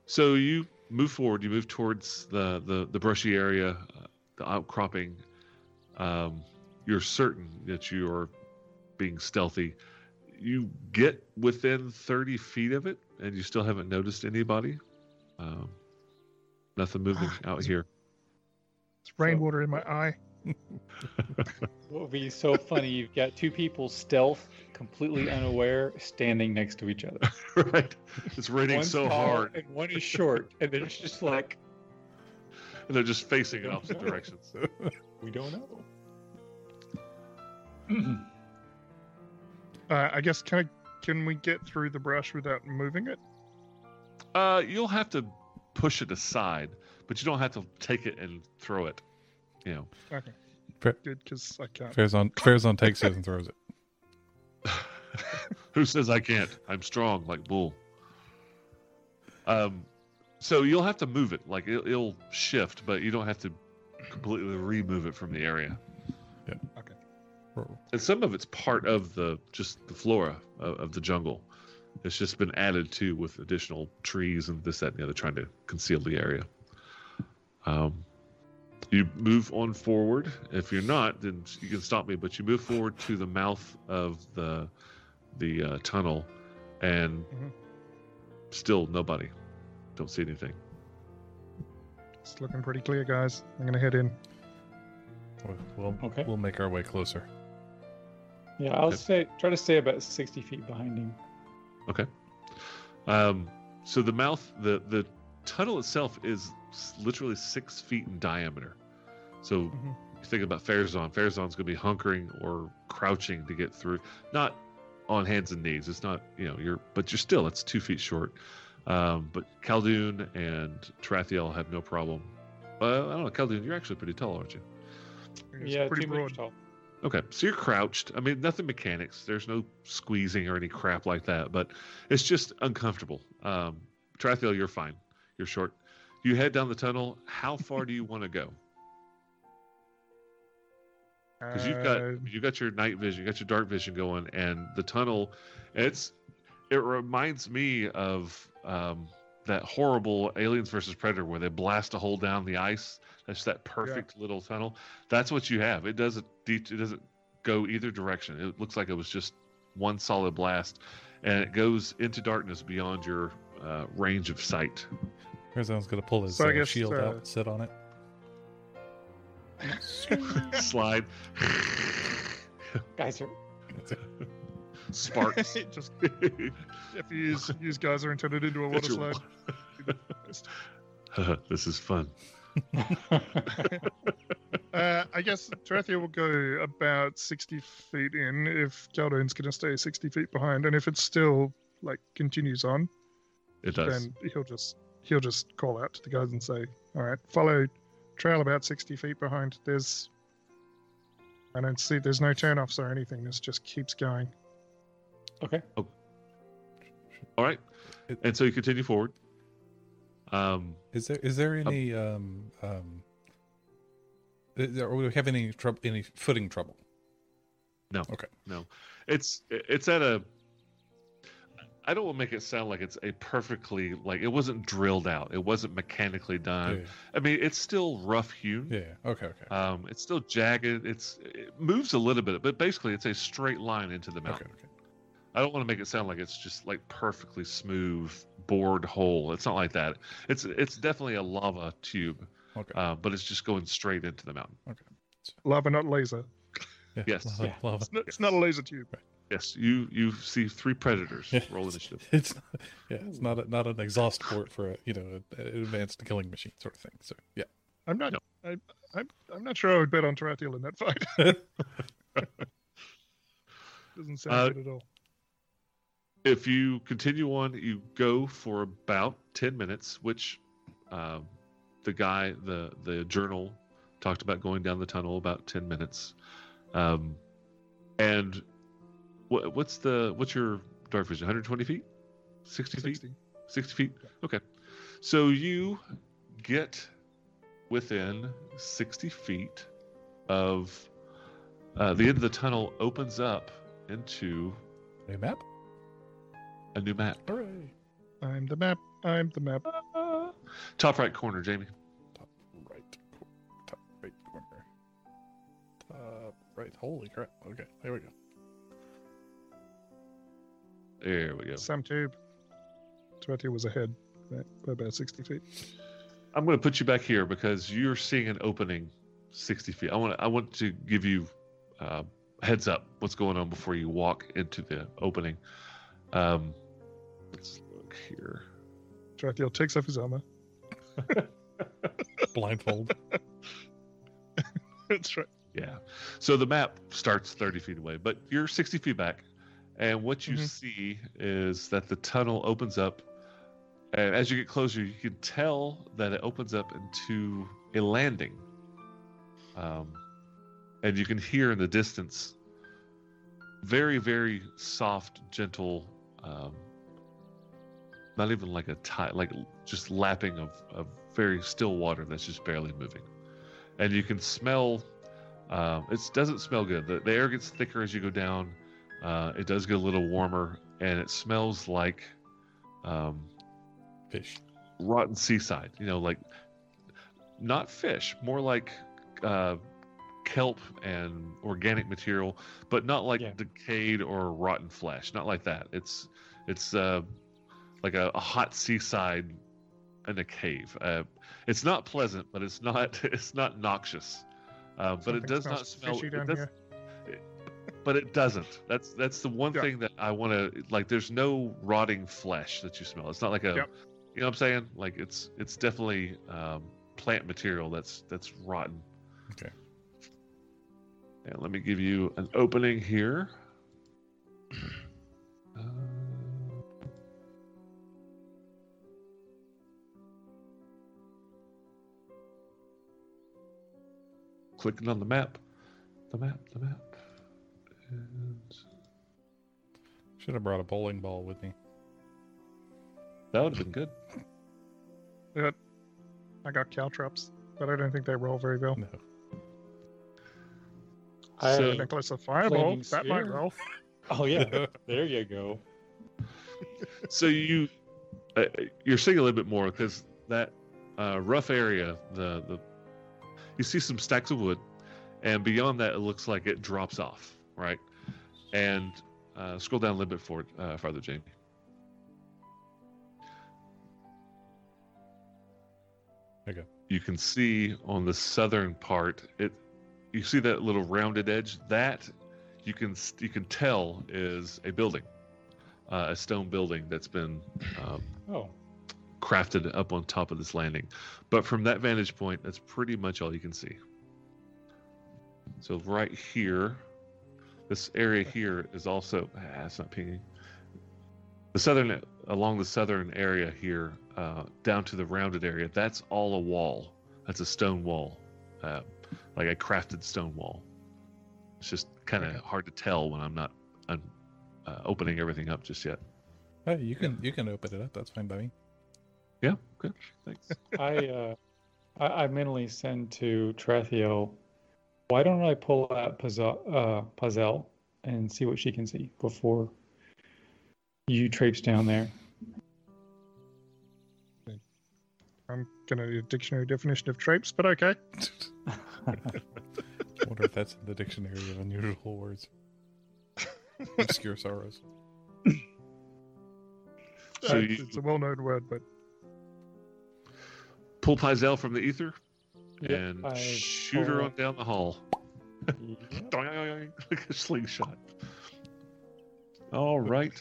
So you move forward. You move towards the brushy area, the outcropping. You're certain that you are being stealthy. You get within 30 feet of it, and you still haven't noticed anybody. Nothing moving out here. It's rainwater in my eye. It would be so funny. You've got two people stealth, completely unaware, standing next to each other. Right. It's raining. One's so hard, and one is short, and they're just and they're just facing in opposite directions. We don't know. I guess can we get through the brush without moving it? You'll have to push it aside, but you don't have to take it and throw it. You know. Okay. Good, because I can't. Farazon takes it and throws it. Who says I can't? I'm strong like bull. So you'll have to move it. It'll shift, but you don't have to completely remove it from the area. Yeah. Okay. And some of it's part of the flora of the jungle. It's just been added to with additional trees and this, that, and the other, trying to conceal the area. You move on forward. If you're not, then you can stop me, but you move forward to the mouth of the tunnel, and still nobody. Don't see anything. It's looking pretty clear, guys. I'm gonna head in. We'll make our way closer. Yeah, I'll try to stay about 60 feet behind him. Okay. So the mouth, the tunnel itself is literally 6 feet in diameter. So you think about Farazon. Farazon's going to be hunkering or crouching to get through. Not on hands and knees. It's not, but you're still, it's 2 feet short. But Khaldun and Tarathiel have no problem. I don't know, Khaldun, you're actually pretty tall, aren't you? Yeah, pretty broad. Tall. Okay, so you're crouched. I mean, nothing mechanics. There's no squeezing or any crap like that, but it's just uncomfortable. Tarathiel, you're fine. You're short. You head down the tunnel. How far do you want to go? Because you've got your night vision, you got your dark vision going, and the tunnel, it reminds me of that horrible Aliens vs. Predator where they blast a hole down the ice. That's that perfect little tunnel. That's what you have. It doesn't go either direction. It looks like it was just one solid blast, and it goes into darkness beyond your range of sight. Farazon's gonna pull his shield out and sit on it. Slide. Geyser. Sparks. Just, if you use geyser and turn it into a water slide. This is fun. I guess Tarathiel will go about 60 feet in if Khaldun's going to stay 60 feet behind, and if it still continues on, it does. Then he'll just call out to the guys and say, "All right, follow trail about 60 feet behind. There's no turnoffs or anything. This just keeps going." Okay. Oh. All right, and so you continue forward. Is there any are we having any footing trouble? No. Okay. No. It's at a, I don't want to make it sound like it's a perfectly, it wasn't drilled out. It wasn't mechanically done. Yeah. I mean, it's still rough hewn. Yeah. Okay. It's still jagged. It moves a little bit, but basically it's a straight line into the mountain. Okay. I don't want to make it sound like it's just perfectly smooth bored hole. It's not like that. It's definitely a lava tube, but it's just going straight into the mountain. Okay. Lava, not laser. Yeah, yes. Lava. It's not a laser tube. Right. Yes. You see three predators. Roll initiative. It's not an exhaust port for an advanced killing machine sort of thing. So yeah. I'm not sure I would bet on Tarathiel in that fight. Doesn't sound good at all. If you continue on, you go for about 10 minutes, which the guy, the journal, talked about going down the tunnel about 10 minutes. And what's your dark vision? 120 feet? 60 feet? 60 feet? Okay. So you get within 60 feet of... the end of the tunnel opens up into... A map? A new map. Hooray. I'm the map. Top right corner, Jamie. Top right corner. Top right. Holy crap. Okay, there we go. There we go. Some tube. Tarathiel was ahead by about 60 feet. I'm going to put you back here because you're seeing an opening 60 feet. I want to give you heads up what's going on before you walk into the opening. Let's look here. Tarathiel takes off his armor. Blindfold. That's right. Yeah. So the map starts 30 feet away, but you're 60 feet back. And what you see is that the tunnel opens up. And as you get closer, you can tell that it opens up into a landing. And you can hear in the distance very, very soft, gentle, not even like a tide, just lapping of very still water that's just barely moving. And you can smell, it doesn't smell good. The air gets thicker as you go down. It does get a little warmer, and it smells like fish. Rotten seaside. Not fish, more like kelp and organic material, but not decayed or rotten flesh. Not like that. It's like a hot seaside in a cave. It's not pleasant, but it's not noxious. But it does not smell. But it doesn't. That's the one thing that I want to like. There's no rotting flesh that you smell. It's not like a, you know what I'm saying? Like it's definitely plant material that's rotten. Okay. And let me give you an opening here. Clicking on the map. The map. And... should have brought a bowling ball with me. That would have been good. Yeah, I got caltrops, but I don't think they roll very well. No. So, necklace of fireball, that might roll. Oh yeah, there you go. So you're seeing a little bit more because that rough area, the you see some stacks of wood, and beyond that it looks like it drops off, right? And scroll down a little bit farther, Jamie. Okay. You can see on the southern part it. You see that little rounded edge? That you can tell is a building, a stone building that's been crafted up on top of this landing. But from that vantage point, that's pretty much all you can see. So right here, this area here is also it's not pinging. Along the southern area here, down to the rounded area, that's all a wall. That's a stone wall. Like a crafted stone wall. It's just kind of hard to tell when I'm not opening everything up just yet. Hey, you can open it up. That's fine by me. Yeah, good. Thanks. I mentally send to Tarathiel, why don't I pull out Pazel and see what she can see before you traipse down there? I'm going to need a dictionary definition of traipse, but okay. I wonder if that's in the dictionary of unusual words. Obscure sorrows. So it's a well-known word, but... Pull Pazel from the ether and shoot her on down the hall. Like a slingshot. All right.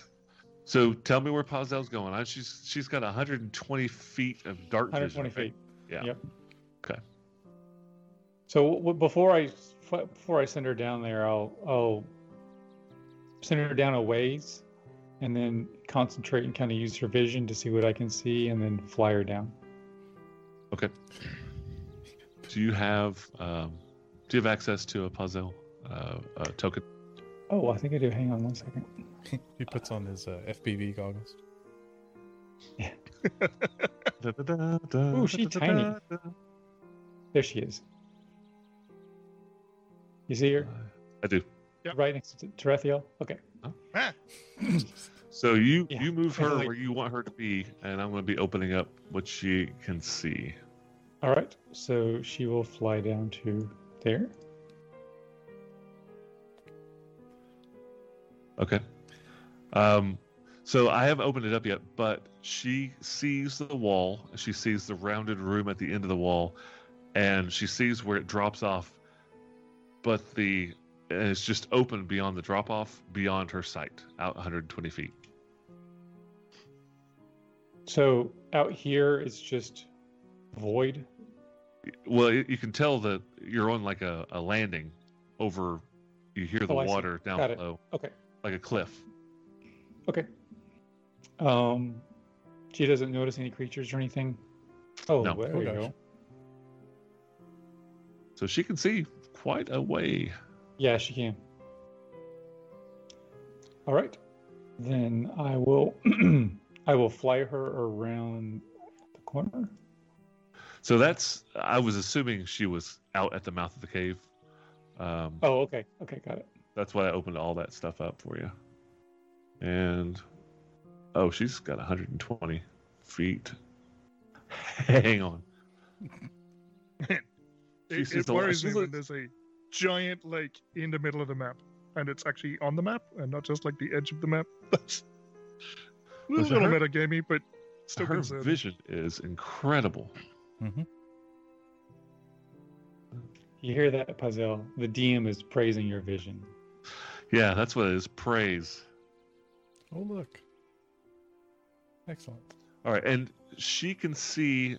So tell me where Pazel's going. She's got 120 feet of dark vision. 120 feet. Yeah. Yep. Okay. So before I send her down there, I'll send her down a ways, and then concentrate and kind of use her vision to see what I can see, and then fly her down. Okay. Do you have access to a Pazel token? Oh, I think I do. Hang on one second. He puts on his FPV goggles. Yeah. Ooh, she's tiny. There she is. You see her? I do. Yep. Right next to Tarathiel? Okay. Huh? So you move her where you want her to be, and I'm going to be opening up what she can see. All right. So she will fly down to there. Okay. So I haven't opened it up yet, but she sees the wall. She sees the rounded room at the end of the wall, and she sees where it drops off, but it's just open beyond the drop-off, beyond her sight, out 120 feet. So out here, it's just void? Well, you can tell that you're on like a landing over... You hear the water down below. Okay. Like a cliff. Okay. She doesn't notice any creatures or anything. Oh, no. There you go. So she can see quite a way. Yeah, she can. All right. Then I will fly her around the corner. So I was assuming she was out at the mouth of the cave. Okay, got it. That's why I opened all that stuff up for you. And she's got 120 feet. Hang on. Man, it worries me when there's a giant lake in the middle of the map, and it's actually on the map, and not just like the edge of the map. That's a little metagamey, but Still her vision is incredible. Mm-hmm. You hear that, Pazel? The DM is praising your vision. Yeah, that's what it is. Praise. Oh, look. Excellent. All right, and she can see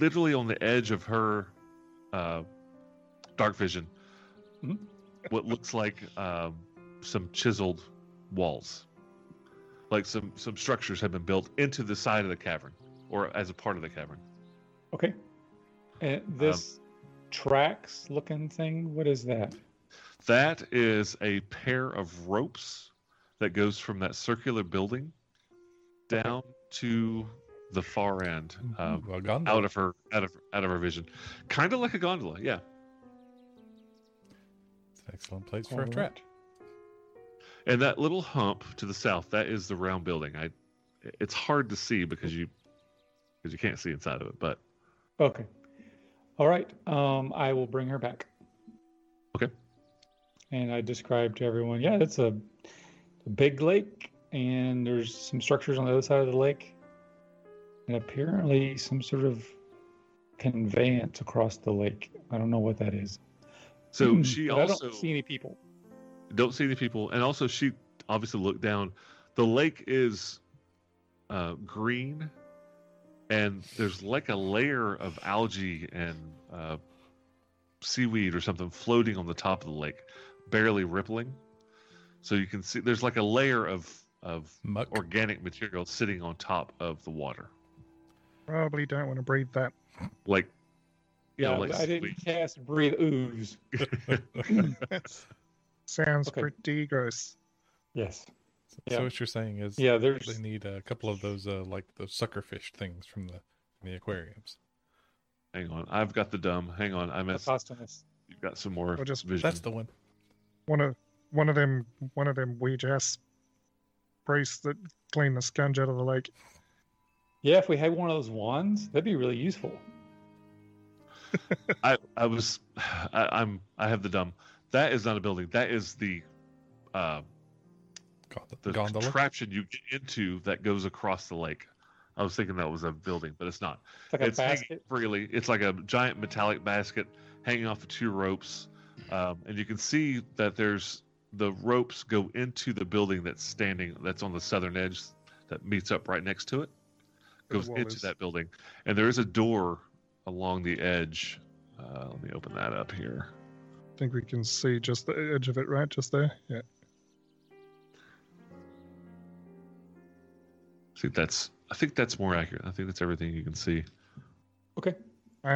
literally on the edge of her dark vision what looks like some chiseled walls. Like some structures have been built into the side of the cavern or as a part of the cavern. Okay. And this tracks looking thing, what is that? That is a pair of ropes that goes from that circular building down to the far end, out of her vision, kind of like a gondola. Yeah, it's an excellent place for a trap. And that little hump to the south, that is the round building. It's hard to see because you can't see inside of it. But okay, all right. I will bring her back. Okay. And I described to everyone, yeah, it's a big lake. And there's some structures on the other side of the lake. And apparently some sort of conveyance across the lake. I don't know what that is. So she also... Don't see any people. And also she obviously looked down. The lake is green. And there's like a layer of algae and seaweed or something floating on the top of the lake. Barely rippling. So you can see there's like a layer of muck. Organic material sitting on top of the water. Probably don't want to breathe that. Like, yeah, like I didn't cast breathe ooze. Sounds pretty gross. Yes. So what you're saying is, they need a couple of those like the suckerfish things from the aquariums. Hang on, I've got the dumb. Hang on, I missed. You've got some more. Just, vision. That's the one. One of them weird ass brace that clean the scunge out of the lake. Yeah, if we had one of those wands, that'd be really useful. I have the dumb. That is not a building. That is the contraption you get into that goes across the lake. I was thinking that was a building, but it's not. It's like a basket. Freely. It's like a giant metallic basket hanging off of two ropes, and you can see that there's. The ropes go into the building that's on the southern edge that meets up right next to it, goes into that building. And there is a door along the edge. Let me open that up here. I think we can see just the edge of it, right? Just there? Yeah. I think that's more accurate. I think that's everything you can see. Okay. I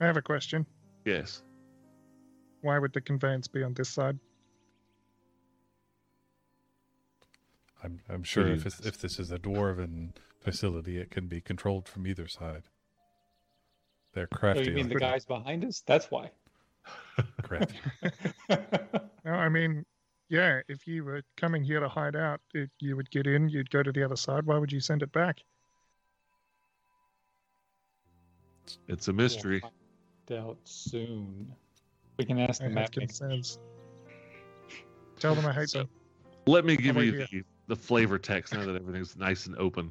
have a question. Yes. Why would the conveyance be on this side? I'm sure if this is a dwarven facility, it can be controlled from either side. They're crafty. Oh, you mean the guys behind us? That's why. Crafty. No, I mean, yeah, if you were coming here to hide out, you would get in, you'd go to the other side. Why would you send it back? It's a mystery. We'll find out soon. We can ask the map. Tell them I hate them. Let me give you the flavor text now that everything's nice and open.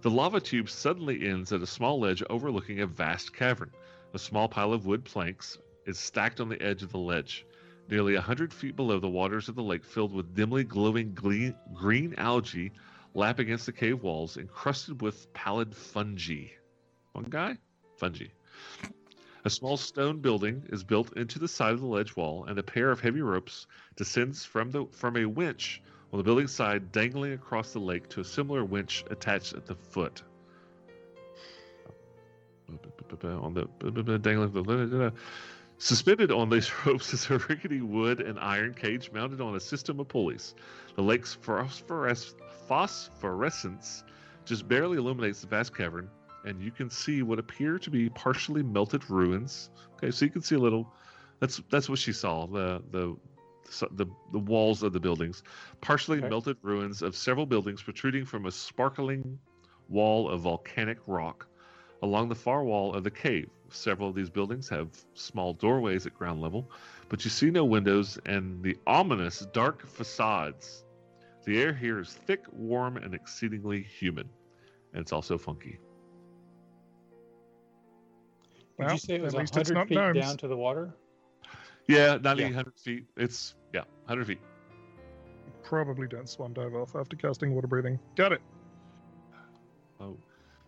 The lava tube suddenly ends at a small ledge overlooking a vast cavern. A small pile of wood planks is stacked on the edge of the ledge. Nearly 100 feet below, the waters of the lake filled with dimly glowing green algae lap against the cave walls, encrusted with pallid fungi. Fungi? Fungi. A small stone building is built into the side of the ledge wall, and a pair of heavy ropes descends from a winch on the building side, dangling across the lake to a similar winch attached at the foot. Suspended on these ropes is a rickety wood and iron cage mounted on a system of pulleys. The lake's phosphorescence just barely illuminates the vast cavern, and you can see what appear to be partially melted ruins. Okay, so you can see a little. That's what she saw. The walls of the buildings, partially melted ruins of several buildings protruding from a sparkling wall of volcanic rock along the far wall of the cave. Several of these buildings have small doorways at ground level, but you see no windows and the ominous dark facades. The air here is thick, warm, and exceedingly humid. and it's also funky. Well, did you say it was 100 feet gnomes. Down to the water? Yeah, 100 feet. It's, 100 feet. Probably don't swan dive off after casting water breathing. Got it. Oh,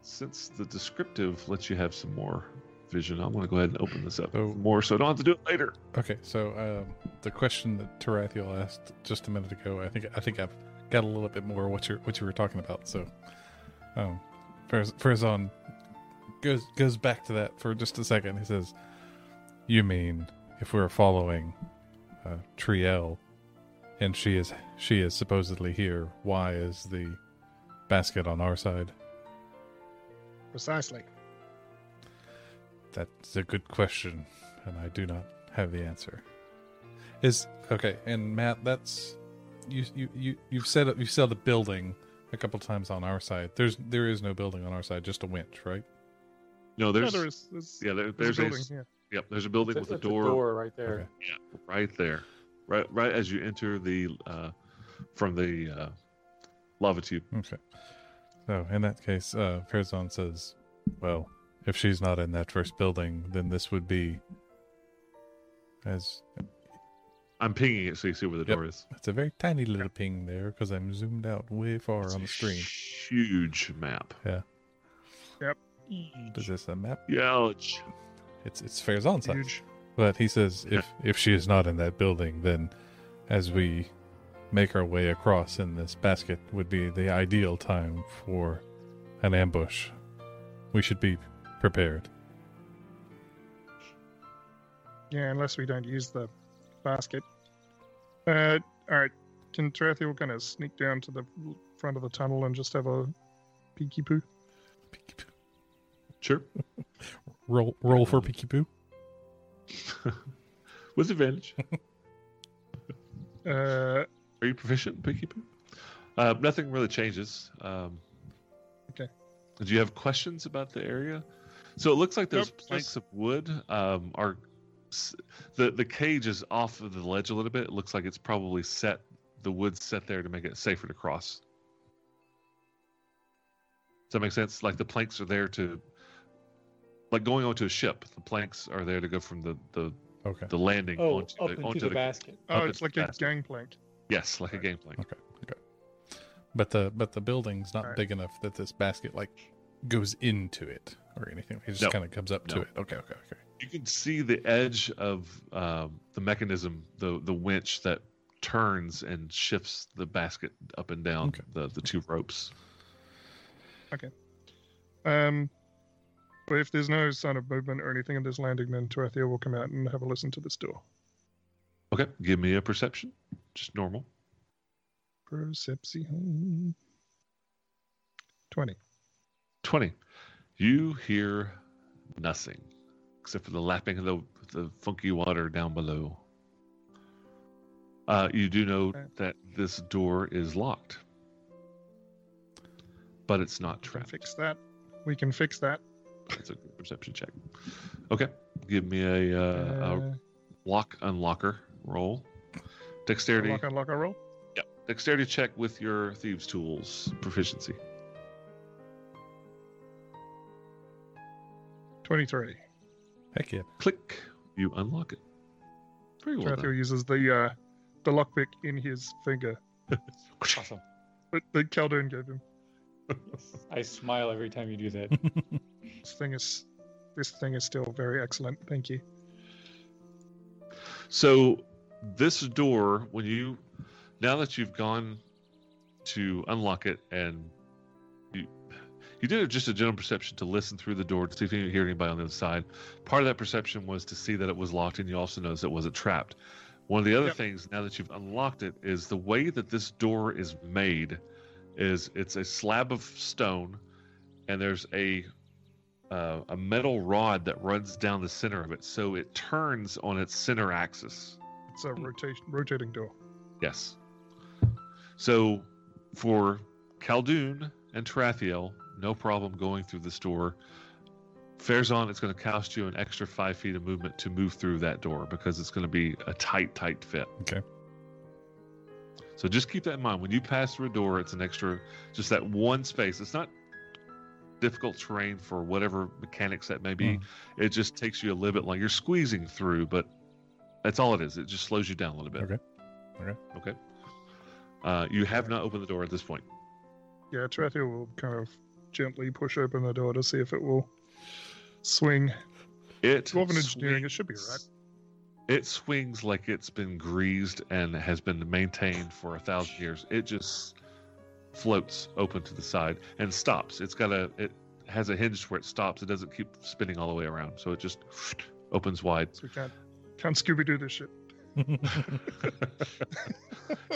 since the descriptive lets you have some more vision, I'm going to go ahead and open this up more so I don't have to do it later. Okay, so the question that Tarathiel asked just a minute ago, I think I've got a little bit more what you were talking about. So, Farazon goes back to that for just a second. He says, "You mean if we're following Triel, and she is supposedly here, why is the basket on our side?" Precisely. That's a good question, and I do not have the answer. And Matt, that's you've said the building a couple times on our side. There is no building on our side, just a winch, right? No, there's a building with a door right there. Okay. Yeah, right there. Right as you enter the from the lava tube. Okay. So in that case, Farazon says, "Well, if she's not in that first building, then this would be as." I'm pinging it so you see where the door is. It's a very tiny little ping there because I'm zoomed out way far on the screen. Huge map. Yeah. Yep. Is this a map? Yeah. It's Farazon size. Huge. But he says, if she is not in that building, then as we make our way across in this basket would be the ideal time for an ambush. We should be prepared. Yeah, unless we don't use the basket. Alright, can Tarathiel kind of sneak down to the front of the tunnel and just have a peeky-poo? Peeky-poo. Sure. Roll for peeky-poo. With advantage. Are you proficient in Pinky Poo? Nothing really changes. Okay. Do you have questions about the area? So it looks like those planks of wood are... The cage is off of the ledge a little bit. It looks like it's probably the wood's set there to make it safer to cross. Does that make sense? Like the planks are there to... Like going onto a ship, the planks are there to go from the landing onto the basket. Oh, it's like a gangplank. Yes, like a gangplank. Okay. But the building's not big enough that this basket goes into it or anything. It just kind of comes up to it. Okay. You can see the edge of the mechanism, the winch that turns and shifts the basket up and down the two ropes. Okay. But if there's no sign of movement or anything in this landing, then Tarathiel will come out and have a listen to this door. Okay, give me a perception. Just normal. Perception. 20. You hear nothing, except for the lapping of the funky water down below. You do know that this door is locked. But it's not trapped. We can fix that. That's a good perception check. Okay, give me a lock unlocker roll. Dexterity. Lock unlocker roll. Yep. Dexterity check with your thieves' tools proficiency. 23. Heck yeah! Click. You unlock it. Pretty well. Tarathiel uses the lockpick in his finger. Awesome. That Khaldun gave him. I smile every time you do that. This thing is still very excellent. Thank you. So this door, now that you've gone to unlock it and you did just a general perception to listen through the door to see if you didn't hear anybody on the other side. Part of that perception was to see that it was locked, and you also noticed it wasn't trapped. One of the other things, now that you've unlocked it, is the way that this door is made is it's a slab of stone, and there's a metal rod that runs down the center of it, so it turns on its center axis. It's a rotating door. Yes. So for Khaldun and Tarathiel, no problem going through this door. Farazon, it's going to cost you an extra 5 feet of movement to move through that door because it's going to be a tight fit. Okay. So just keep that in mind. When you pass through a door, it's an extra, just that one space. It's not difficult terrain for whatever mechanics that may be. It just takes you a little bit longer. You're squeezing through, but that's all it is. It just slows you down a little bit. Okay. You have not opened the door at this point. Yeah, Tarathiel will kind of gently push open the door to see if it will swing. It's love and engineering. It should be right. It swings like it's been greased and has been maintained for 1,000 years. It just floats open to the side and stops. It has a hinge where it stops. It doesn't keep spinning all the way around, so it just opens wide. So we can't Scooby-Doo this shit.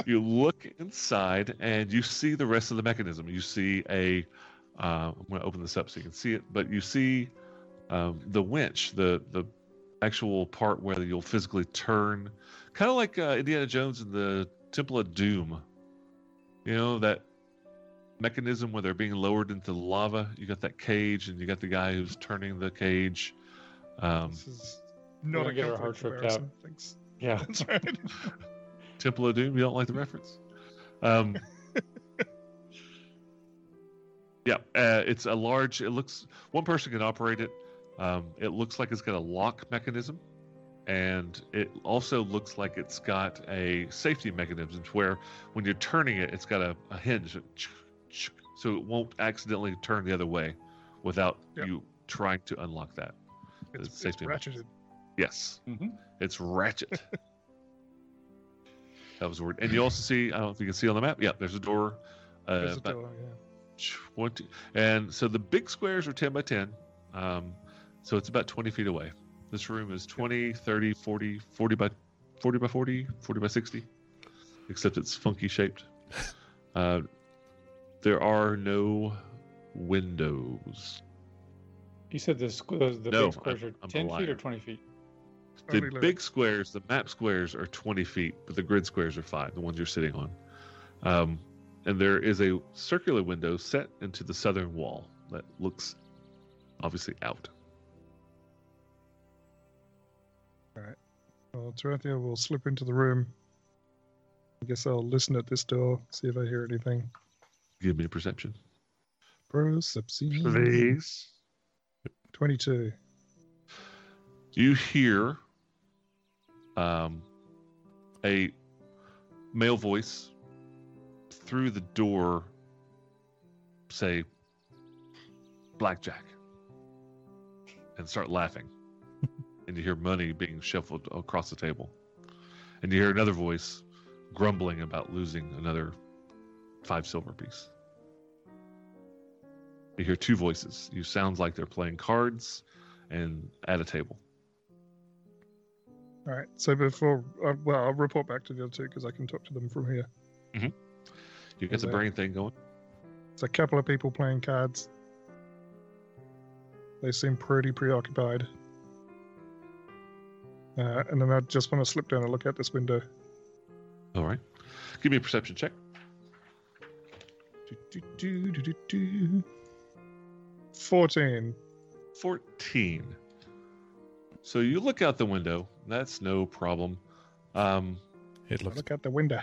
You look inside and you see the rest of the mechanism. You see a I'm going to open this up so you can see it, but you see the winch, the actual part where you'll physically turn, kind of like Indiana Jones in the Temple of Doom. You know, that mechanism where they're being lowered into lava. You got that cage, and you got the guy who's turning the cage. This is not a good comparison. Thanks. Yeah, that's right. Temple of Doom. You don't like the reference? Yeah, it's a large. It looks one person can operate it. It looks like it's got a lock mechanism, and it also looks like it's got a safety mechanism where when you're turning it, it's got a hinge, so it won't accidentally turn the other way without you trying to unlock that. It's ratcheted. Yes, it's ratchet. That was the word. And you also see, I don't know if you can see on the map. Yeah, there's a door. There's a door. Yeah. 20, and so the big squares are 10 by 10. So it's about 20 feet away. This room is 20, 30, 40, 40 by 40, 40 by 60, except it's funky shaped. There are no windows. You said big squares are 10 feet or 20 feet? The big squares, the map squares are 20 feet, but the grid squares are 5, the ones you're sitting on. And there is a circular window set into the southern wall that looks obviously out. All right. Well, Tarathiel will slip into the room. I guess I'll listen at this door, see if I hear anything. Give me a perception. Perception. Please. 22. You hear a male voice through the door say, "Blackjack," and start laughing. And you hear money being shuffled across the table. And you hear another voice grumbling about losing another 5 silver piece. You hear 2 voices. You sounds like they're playing cards and at a table. All right. So I'll report back to the other two because I can talk to them from here. Mm-hmm. You get the brain thing going. It's a couple of people playing cards. They seem pretty preoccupied. And then I just want to slip down and look out this window. All right. Give me a perception check. 14. 14. So you look out the window. That's no problem. Look out the window.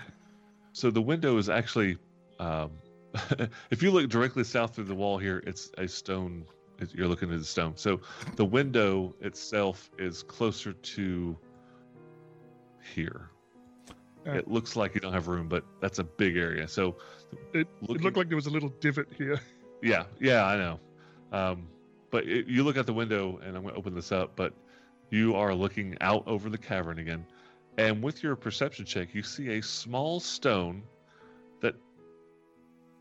So the window is actually, if you look directly south through the wall here, it's a stone. You're looking at the stone. So the window itself is closer to here. It looks like you don't have room, but that's a big area. So it looked like there was a little divot here. Yeah, I know. But you look at the window, and I'm going to open this up, but you are looking out over the cavern again. And with your perception check, you see a small stone that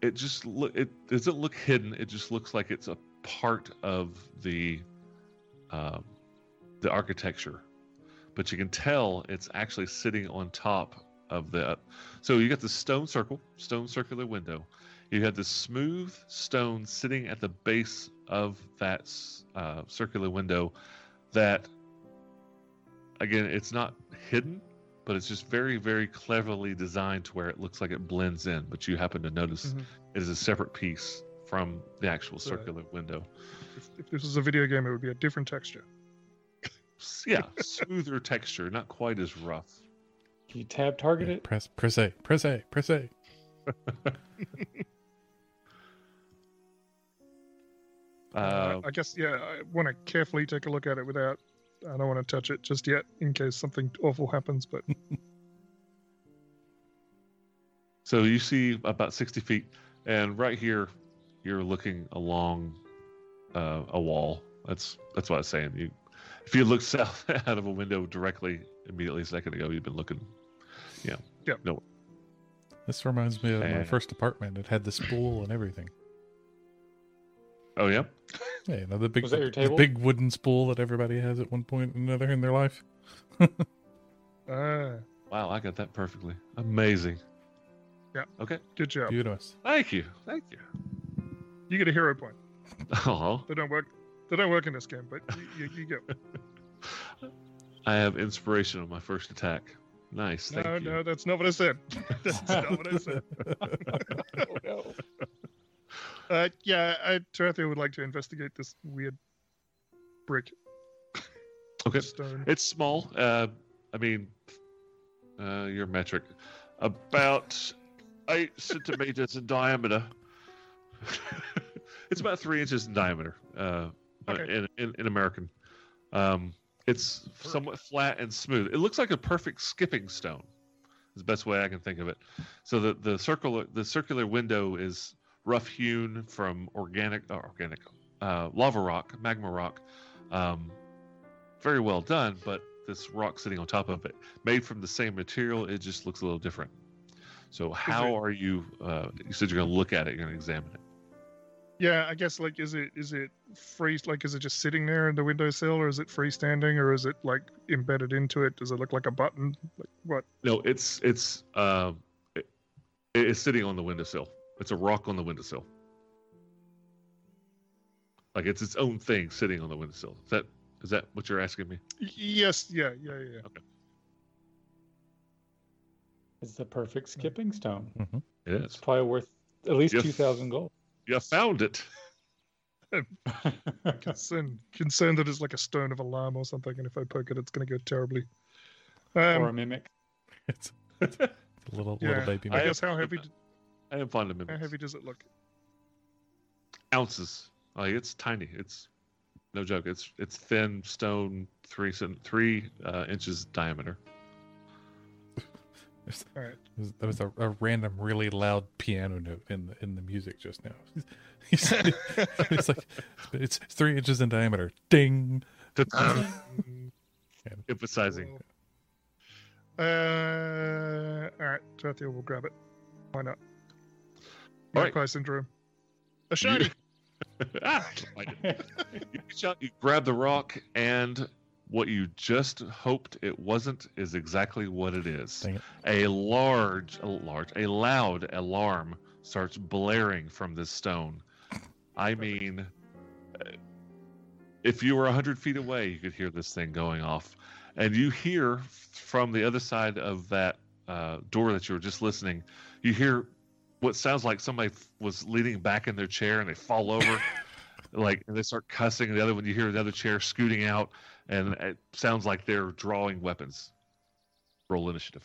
it doesn't look hidden. It just looks like it's a part of the architecture. But you can tell it's actually sitting on top of the... So you got the stone circular window. You had the smooth stone sitting at the base of that circular window that, again, it's not hidden, but it's just very, very cleverly designed to where it looks like it blends in. But you happen to notice it is a separate piece from the actual circular window. If this was a video game, it would be a different texture. Yeah, smoother texture, not quite as rough. Can you tab target it? Press A. I guess, yeah, I want to carefully take a look at it without... I don't want to touch it just yet in case something awful happens, but... So you see about 60 feet, and right here, you're looking along a wall. That's what I was saying. If you look south out of a window directly immediately a second ago, you've been looking, no. This reminds me of my first apartment. It had this pool and everything. Oh, yeah? Yeah, you know, the big, was that your table? The big wooden spool that everybody has at one point or another in their life. Wow, I got that perfectly. Amazing. Yeah. Okay. Good job. Beautiful. Thank you. You get a hero point. Oh. They don't work in this game, but you get one. I have inspiration on my first attack. Nice. Thank you. No, that's not what I said. Oh, no. Tarathiel would like to investigate this weird brick. Okay. Stone. It's small. Your metric. About 8 centimeters in diameter. It's about 3 inches in diameter. Okay. in American. It's somewhat flat and smooth. It looks like a perfect skipping stone. Is the best way I can think of it. So the circular window is rough hewn from lava rock, magma rock. Very well done, but this rock sitting on top of it, made from the same material, it just looks a little different. So how are you, you said you're going to look at it, you're going to examine it. Yeah, I guess, like, is it free, like, is it just sitting there in the windowsill, or is it freestanding, or is it, like, embedded into it? Does it look like a button? Like, what? No, it's sitting on the windowsill. It's a rock on the windowsill. Like, it's its own thing sitting on the windowsill. Is that what you're asking me? Yes, yeah. Okay. It's the perfect skipping stone. Mm-hmm. It is. It's probably worth at least 2,000 gold. You found it. I'm concerned that it's like a stone of alarm or something, and if I poke it, it's going to go terribly. Or a mimic. It's a little baby mimic. I guess how heavy... I didn't find a mimic. How heavy does it look? Ounces. Like, it's tiny. It's... No joke. It's thin stone, 3 inches diameter. All right. That was a random, really loud piano note in the music just now. It's like it's 3 inches in diameter. Ding. Emphasizing. All right. Tarathiel will grab it. Why not? Magpie syndrome. A shiny. You grab the rock, and what you just hoped it wasn't is exactly what it is. Dang it. A loud alarm starts blaring from this stone. I mean, if you were 100 feet away, you could hear this thing going off. And you hear from the other side of that door that you were just listening, you hear what sounds like somebody was leaning back in their chair and they fall over, and they start cussing. And the other one, you hear another chair scooting out, and it sounds like they're drawing weapons. Roll initiative.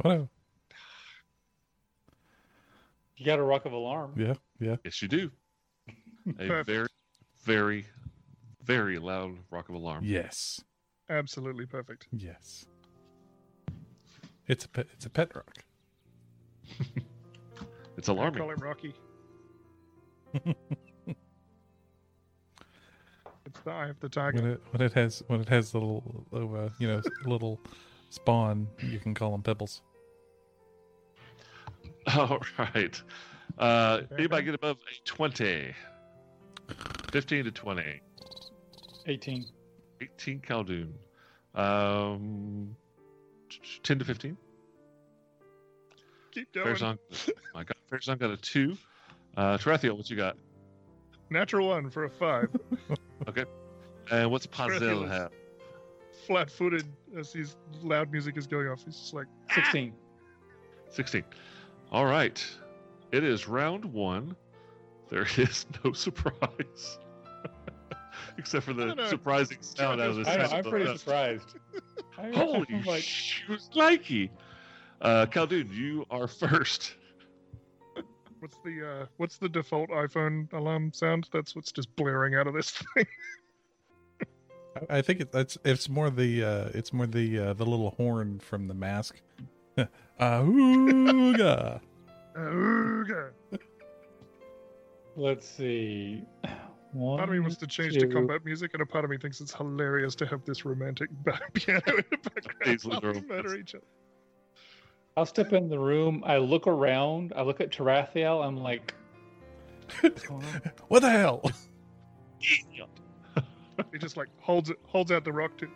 Hello. You got a rock of alarm. Yeah. Yes, you do. A very, very, very loud rock of alarm. Yes. Absolutely perfect. Yes. It's a pet rock. It's alarming. I call it Rocky. It's the eye of the tiger. When it has the little little spawn, you can call them pebbles. All right. Anybody get above 20? 15 to 20. 18. 18 Khaldun. 10 to 15. Keep going. Farazon, my God, Farazon got a 2. Tarathiel, what you got? Natural 1 for a 5. Okay. And what's Pazel have? Flat-footed as his loud music is going off. He's just like 16. 16. All right. It is round 1. There is no surprise, except for the surprising sound out of this. I'm pretty surprised. Holy shnikey. Khaldun, you are first. What's the default iPhone alarm sound? That's what's just blaring out of this thing. I think it's more the little horn from the mask. Ahooga. Ahooga. Let's see. One, part of me wants to change to combat music, and a part of me thinks it's hilarious to have this romantic piano in the background. Murder each other. I'll step in the room. I look around. I look at Tarathiel. I'm like, what's going on? What the hell? He just like holds out the rock to.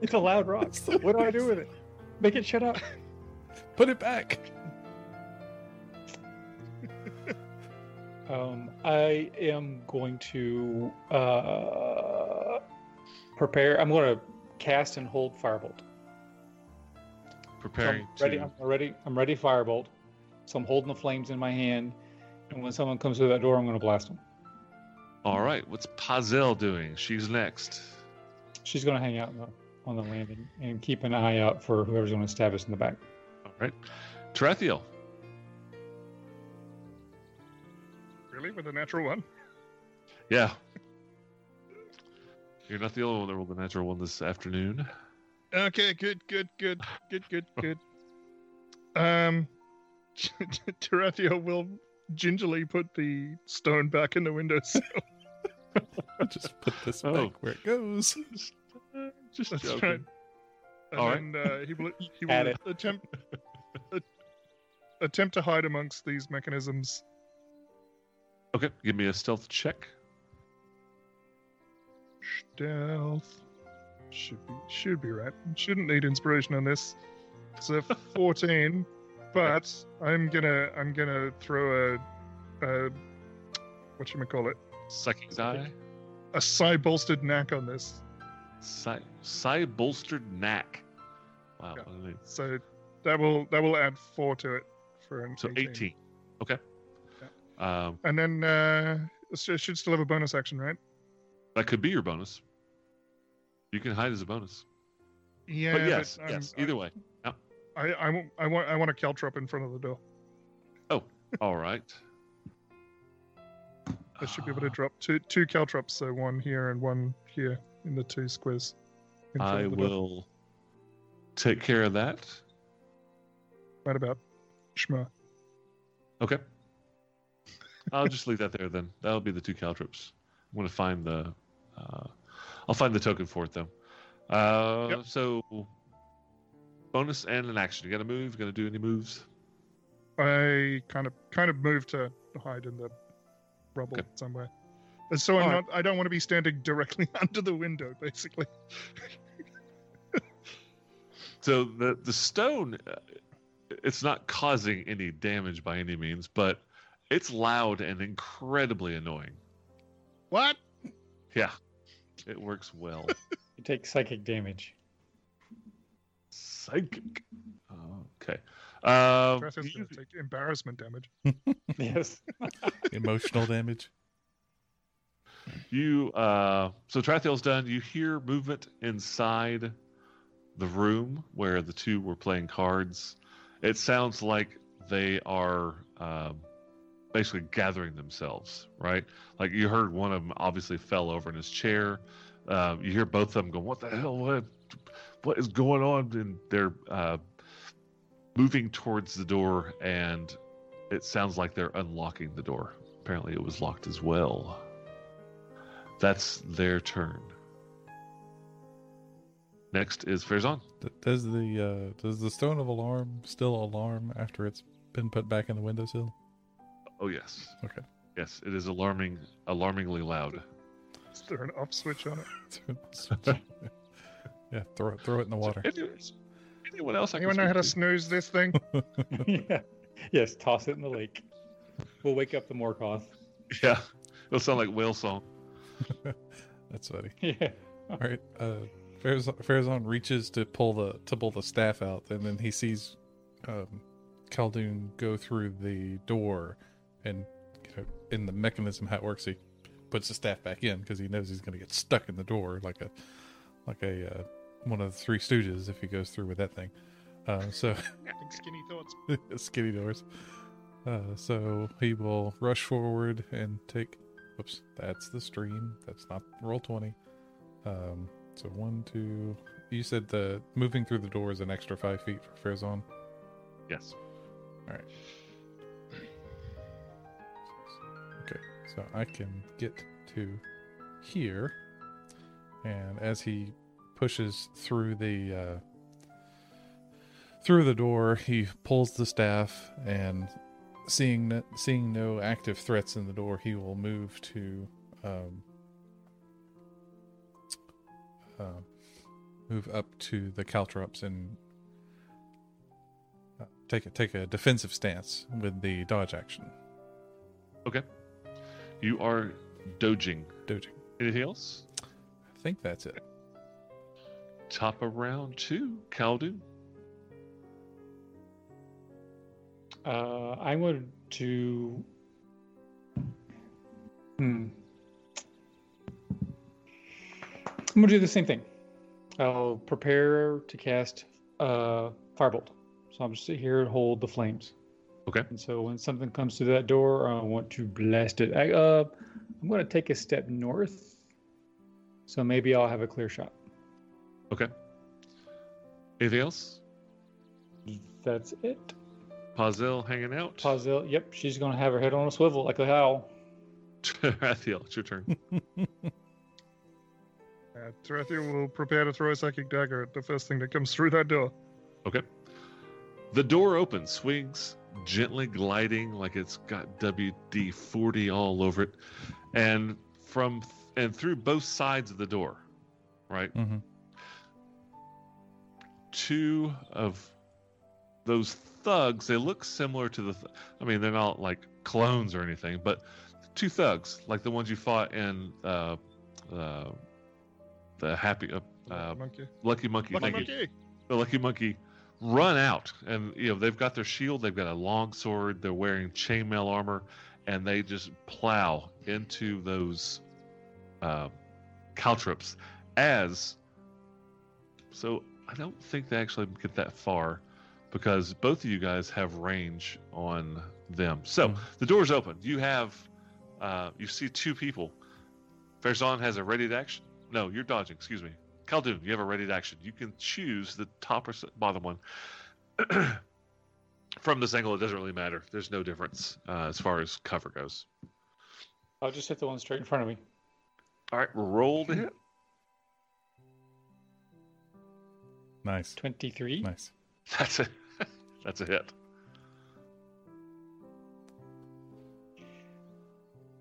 It's a loud rock. What do I do with it? Make it shut up. Put it back. I am going to prepare. I'm going to cast and hold Firebolt. Preparing. So I'm ready. Firebolt. So I'm holding the flames in my hand, and when someone comes through that door, I'm going to blast them. All right. What's Pazel doing? She's next. She's going to hang out on the landing and keep an eye out for whoever's going to stab us in the back. All right, Tarathiel. Really? With a natural one? Yeah. You're not the only one that rolled a natural one this afternoon. Okay, good. Tarathiel will gingerly put the stone back in the windowsill. Just put this back where it goes. Just that's joking. Right. And all then, right. He will attempt to hide amongst these mechanisms. Okay, give me a stealth check. Stealth should be right. Shouldn't need inspiration on this. It's a 14, but I'm gonna throw a whatchamacallit? Psychic's eye. A psi-bolstered knack on this. Psi-bolstered knack. Wow. Yeah. What is it? So that will add 4 to it for an 18. Okay. Yeah. And then should still have a bonus action, right? That could be your bonus. You can hide as a bonus. Yeah. But yes. Either way. Yeah. I want a caltrop in front of the door. Oh, all right. I should be able to drop two caltrops, so one here and one here in the two squares. I will take care of that. Right about Shema. Okay. I'll just leave that there then. That'll be the two caltrops. I'm going to find the... I'll find the token for it, though. Yep. So, bonus and an action. You got to move? Going to do any moves? I kind of move to hide in the rubble somewhere. And so I don't want to be standing directly under the window, basically. So the stone, it's not causing any damage by any means, but it's loud and incredibly annoying. What? Yeah. It works well. You take psychic damage. Psychic. Okay. Tarathiel's going to take embarrassment damage. Yes. Emotional damage. So Tarathiel's done. You hear movement inside the room where the two were playing cards. It sounds like they are basically gathering themselves, right? Like you heard one of them obviously fell over in his chair. You hear both of them going, what the hell? What is going on? And they're moving towards the door, and it sounds like they're unlocking the door. Apparently it was locked as well. That's their turn. Next is Farazon. Does the stone of alarm still alarm after it's been put back in the windowsill? Oh yes. Okay. Yes, it is alarmingly loud. Is there an off switch on it? Yeah, throw it in the water. Anyone else? Anyone know how to snooze this thing? Yeah. Yes, toss it in the lake. We'll wake up the Morkoth. Yeah, it'll sound like whale song. That's funny. Yeah. All right. Farazon reaches to pull the staff out, and then he sees Khaldun go through the door, and in the mechanism how it works, he puts the staff back in because he knows he's going to get stuck in the door like a one of the Three Stooges if he goes through with that thing. So skinny thoughts. Skinny doors. So he will rush forward and take. Oops, that's the stream. That's not roll 20. So 1, 2. You said the moving through the door is an extra 5 feet for Farazon. Yes. All right. Okay, so I can get to here, and as he pushes through the door, he pulls the staff, and seeing no active threats in the door, he will move to move up to the caltrops and take a defensive stance with the dodge action. Okay. You are dodging. Anything else? I think that's it. Top of round 2, Khaldun. I wanted to... I'm going to do the same thing. I'll prepare to cast Firebolt. So I'm just sit here and hold the flames. Okay. And so when something comes through that door, I want to blast it. I'm going to take a step north, so maybe I'll have a clear shot. Okay. Anything else? That's it. Pazel hanging out. Pazel, yep. She's going to have her head on a swivel like a howl. Tarathiel, it's your turn. Tarathiel will prepare to throw a psychic dagger at the first thing that comes through that door. Okay. The door opens, swings, gently gliding like it's got WD-40 all over it, and through both sides of the door, right? Mm-hmm. Two of those thugs, they look similar to the... I mean, they're not like clones or anything, but two thugs, like the ones you fought in the Happy... Lucky Monkey. The Lucky Monkey run out, and you know they've got their shield, they've got a long sword, they're wearing chainmail armor, and they just plow into those caltrops. So I don't think they actually get that far, because both of you guys have range on them. So the door's open. You have you see two people. Farazon has a ready to action. No, you're dodging. Excuse me. Khaldun, you have a ready to action. You can choose the top or bottom one. From this angle, it doesn't really matter. There's no difference as far as cover goes. I'll just hit the one straight in front of me. All right, roll to hit. Nice. 23. Nice. That's it. That's a hit.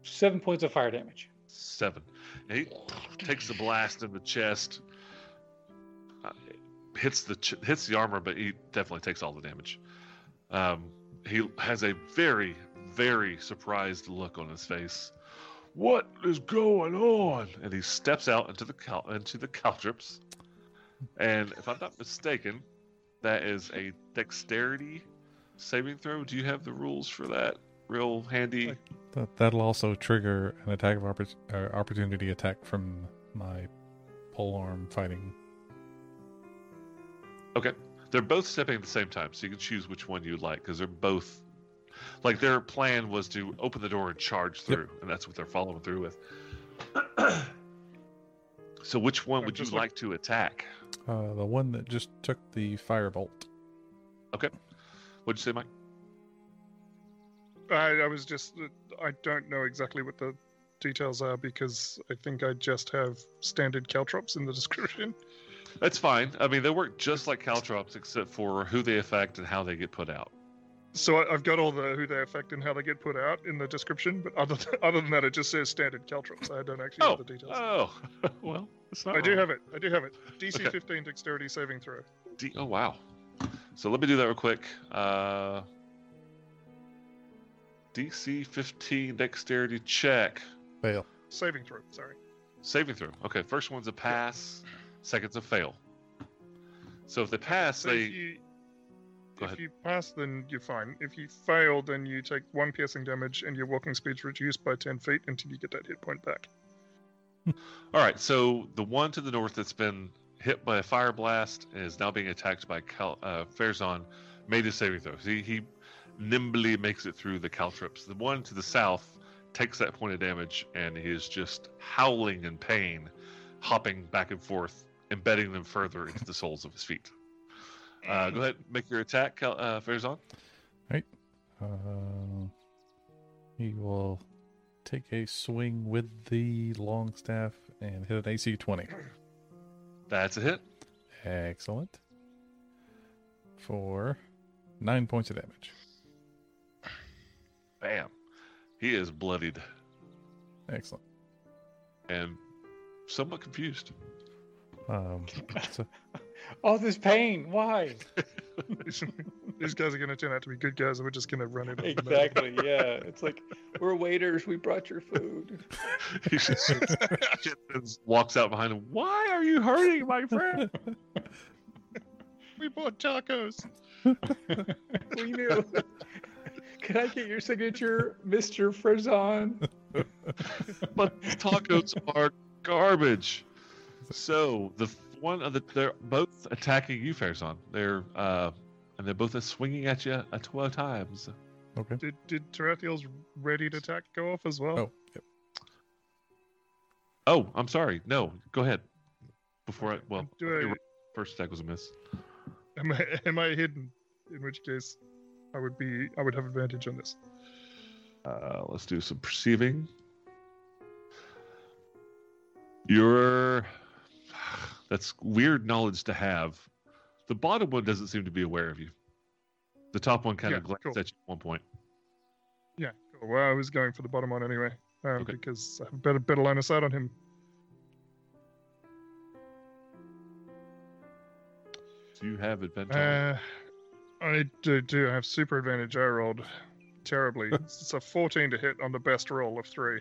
7 points of fire damage. 7. And he takes the blast in the chest. Hits the armor, but he definitely takes all the damage. He has a very, very surprised look on his face. What is going on? And he steps out into the caltrops. And if I'm not mistaken, that is a dexterity saving throw. Do you have the rules for that? Real handy. That'll also trigger an attack of opportunity attack from my polearm fighting. Okay. They're both stepping at the same time, so you can choose which one you like, because they're both... Like, their plan was to open the door and charge through, and that's what they're following through with. So which one would you like to attack? The one that just took the firebolt. Okay. What'd you say, Mike? I was just... I don't know exactly what the details are, because I think I just have standard caltrops in the description. That's fine. I mean, they work just like caltrops, except for who they affect and how they get put out. So I've got all the who they affect and how they get put out in the description, but other than that, it just says standard caltrops. I don't actually know the details. Oh, well, it's not. I do have it. DC 15 dexterity saving throw. Oh, wow. So let me do that real quick. DC 15 dexterity check. Fail. Saving throw. Okay, first one's a pass, second's a fail. So if they pass, If you pass, then you're fine. If you fail, then you take 1 piercing damage and your walking speed's reduced by 10 feet until you get that hit point back. All right, so the one to the north that's been hit by a fire blast and is now being attacked by Farazon. Made his saving throw. He nimbly makes it through the caltrips. The one to the south takes that point of damage, and he is just howling in pain, hopping back and forth, embedding them further into the soles of his feet. Go ahead, make your attack, Farazon. Right. He will take a swing with the long staff and hit an AC 20. That's a hit. Excellent. For 9 points of damage. Bam. He is bloodied. Excellent. And somewhat confused. All this pain, why? These guys are going to turn out to be good guys and we're just going to run it. Exactly, yeah. It's like, we're waiters, we brought your food. He just walks out behind him. Why are you hurting, my friend? We bought tacos. We knew. Can I get your signature, Mr. Farazon? But the tacos are garbage. So the one of they're both attacking you, Farazon. They're and they're both swinging at you at 12 times. Okay. Did Tarathiel's ready to attack go off as well? Oh, yep. Oh, I'm sorry. No, go ahead. Before I first attack was a miss. Am I hidden? In which case, I would have advantage on this. Let's do some perceiving. That's weird knowledge to have. The bottom one doesn't seem to be aware of you. The top one kind of glanced at you at one point. Yeah, cool. Well, I was going for the bottom one anyway, because I have a better line of sight on him. Do you have advantage? I do have super advantage. I rolled terribly. It's a 14 to hit on the best roll of 3.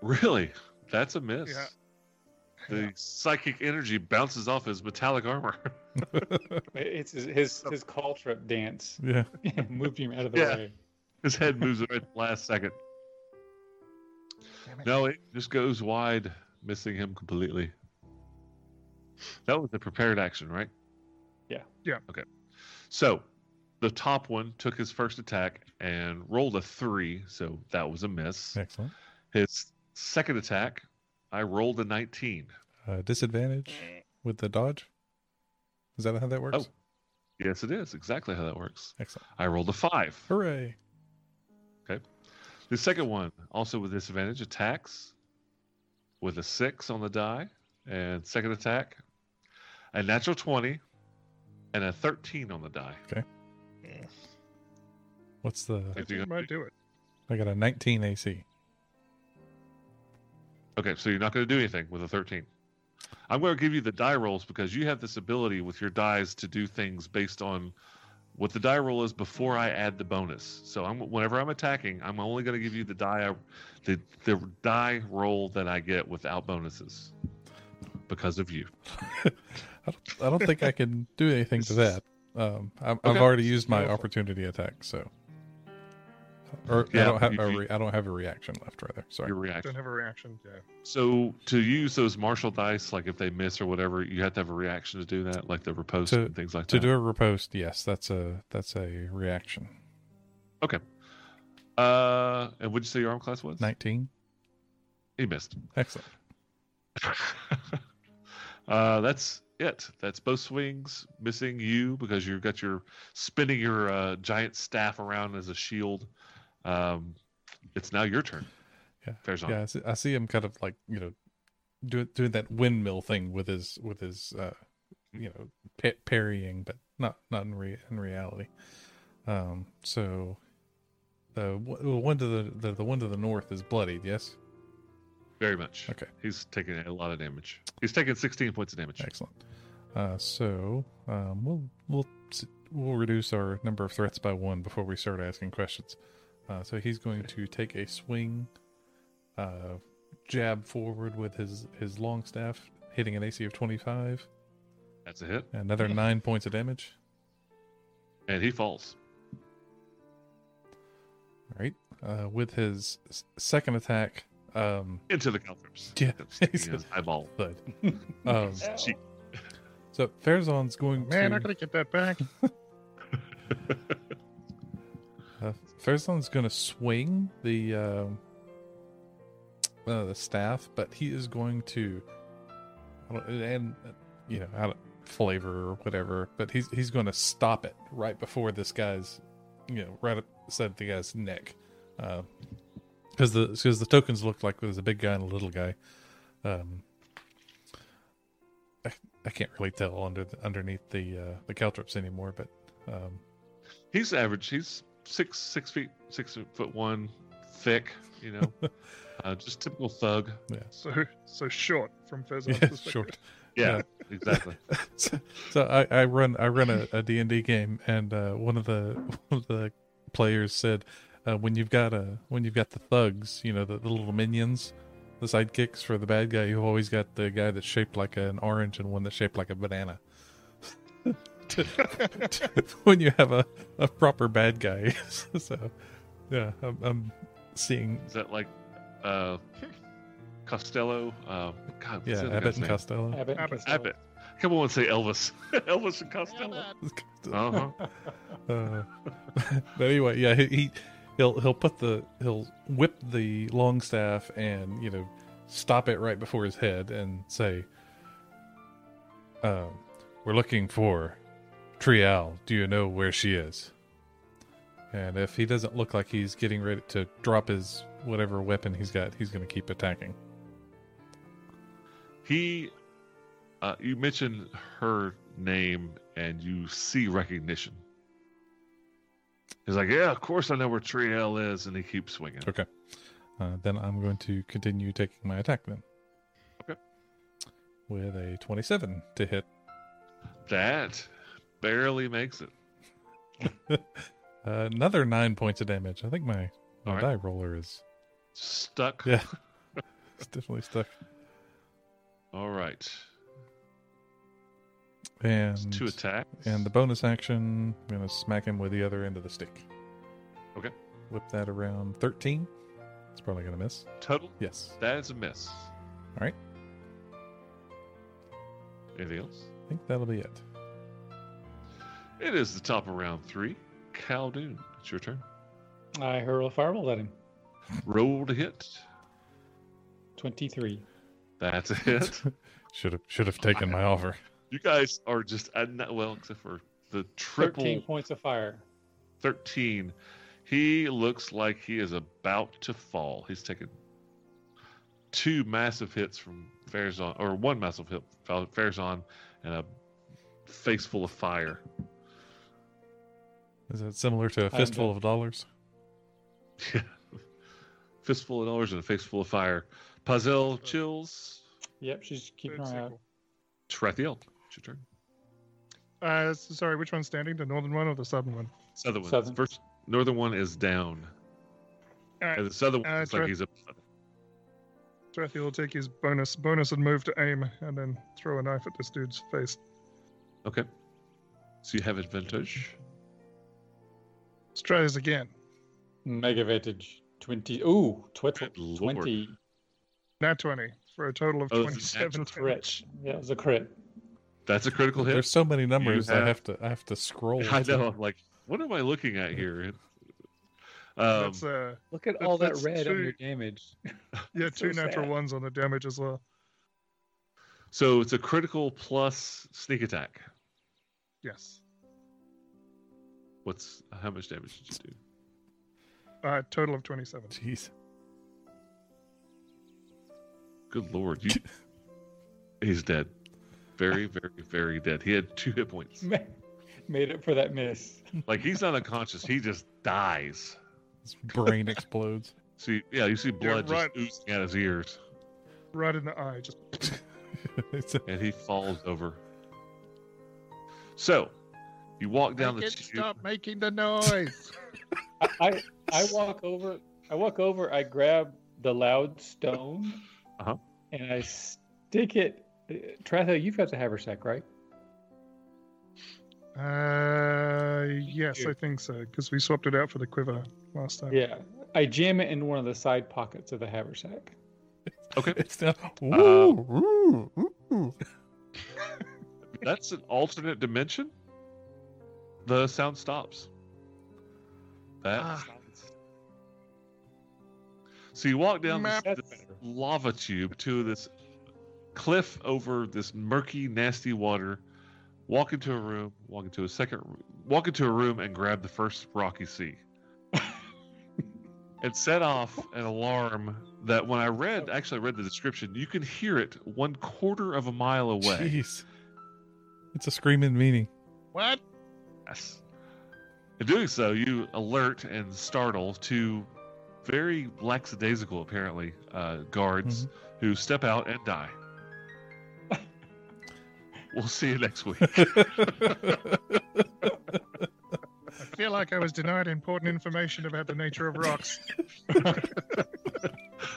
Really? That's a miss. Yeah. The psychic energy bounces off his metallic armor. It's his call trip dance. Yeah. Moved him out of the way. His head moves right at the last second. No, it just goes wide, missing him completely. That was the prepared action, right? Yeah. Yeah. Okay. So, the top one took his first attack and rolled a 3, so that was a miss. Excellent. His second attack, I rolled a 19. Disadvantage with the dodge? Is that how that works? Oh, yes, it is. Exactly how that works. Excellent. I rolled a 5. Hooray. Okay. The second one, also with disadvantage, attacks with a 6 on the die. And second attack, a natural 20 and a 13 on the die. Okay. What's the... I might do it. I got a 19 AC. Okay, so you're not going to do anything with a 13. I'm going to give you the die rolls because you have this ability with your dies to do things based on what the die roll is before I add the bonus. So whenever I'm attacking, I'm only going to give you the die die roll that I get without bonuses. Because of you. I don't think I can do anything to that. I've already used my opportunity attack, so... I don't have a reaction left, rather. Sorry. Don't have a reaction, yeah. So, to use those martial dice, like if they miss or whatever, you have to have a reaction to do that, like the riposte and things like that? To do a riposte, yes. That's a reaction. Okay. And what'd you say your arm class was? 19. He missed. Excellent. That's it. That's both swings, missing you because you've got your spinning your giant staff around as a shield. It's now your turn. Yeah, Farazon. Yeah, I see him kind of like doing that windmill thing with his parrying, but not in reality. So the one to the north is bloodied. Yes. Very much. Okay. He's taking a lot of damage. He's taking 16 points of damage. Excellent. We'll reduce our number of threats by 1 before we start asking questions. So he's going to take a swing, jab forward with his long staff, hitting an AC of 25. That's a hit. Another 9 points of damage. And he falls. All right. With his second attack. Into the caltrips. Yeah. His eyeball. But, So Farazon's going to... Man, I gotta get that back. Farazon's going to swing the staff, but he is going to... And, you know, I don't, flavor or whatever, but he's going to stop it right before this guy's, you know, right beside the guy's neck. Because the tokens looked like there's a big guy and a little guy. I can't really tell underneath the caltrops anymore, but he's average. He's six foot one, thick. You know, just typical thug. Yeah. So short from Fezzi's perspective. Short. Yeah, exactly. So I run a D&D game, and one of the players said, when you've got the thugs, you know, the little minions, the sidekicks for the bad guy, you've always got the guy that's shaped like an orange and one that's shaped like a banana. When you have a proper bad guy, so yeah, I'm seeing. Is that like? Costello, God, yeah, Abbott and Costello. Abbott. Come on, say Elvis. Elvis and Costello. Uh-huh. But anyway, yeah, he'll whip the long staff and, you know, stop it right before his head and say, "We're looking for Triel. Do you know where she is?" And if he doesn't look like he's getting ready to drop his whatever weapon he's got, he's going to keep attacking. He, you mentioned her name and you see recognition. He's like, yeah, of course I know where Triel is, and he keeps swinging. Okay. Then I'm going to continue taking my attack then. Okay. With a 27 to hit. That barely makes it. Another 9 points of damage. I think my die roller is... stuck. Yeah. It's definitely stuck. All right. And it's 2 attacks. And the bonus action, I'm going to smack him with the other end of the stick. Okay. Whip that around. 13. It's probably going to miss. Total? Yes. That is a miss. All right. Anything else? I think that'll be it. It is the top of round 3. Khaldun, it's your turn. I hurl a fireball at him. Roll to hit. 23. That's a hit. should have taken my offer. You guys are just well, except for the triple. 13 points of fire. 13. He looks like he is about to fall. He's taken 2 massive hits from Farazon, or 1 massive hit from Farazon, and a face full of fire. Is that similar to a fistful of dollars? Yeah. Fistful of dollars and a fistful of fire. Pazel chills. Yep, she's keeping her out. Tarathiel, it's your turn. Sorry, which one's standing? The northern one or the southern one? Southern one. Southern. First, northern one is down. And the southern one looks like he's up. Tarathiel will take his bonus and move to aim, and then throw a knife at this dude's face. Okay. So you have advantage. Let's try this again. Mega vantage 20. Ooh, 20. Nat 20 for a total of 27. Crit. Yeah, it was a crit. That's a critical hit. There's so many numbers I have to scroll. I know. I'm like, what am I looking at here? Look at all that red on your damage. Yeah, 2 so natural ones on the damage as well. So it's a critical plus sneak attack. Yes. How much damage did you do? Total of 27. Jeez. Good lord. He's dead. Very, very, very dead. He had 2 hit points. Made it for that miss. Like, he's not unconscious. He just dies. His brain explodes. You see blood just oozing out his ears. Right in the eye. Just. And he falls over. So... You walk down the street. Stop making the noise. I walk over. I grab the loud stone, and I stick it. Tarathiel, you've got the haversack, right? Yes, I think so, because we swapped it out for the quiver last time. Yeah, I jam it in one of the side pockets of the haversack. Okay, it's down. That's an alternate dimension? The sound stops. So you walk down this lava tube to this cliff over this murky, nasty water, walk into a room, walk into a second room, walk into a room and grab the first rocky sea. It set off an alarm that when I read, actually I read the description, you can hear it 1/4 of a mile away. Jeez. It's a screaming meaning. What? Yes. In doing so, you alert and startle two very lackadaisical, apparently, guards who step out and die. We'll see you next week. I feel like I was denied important information about the nature of rocks.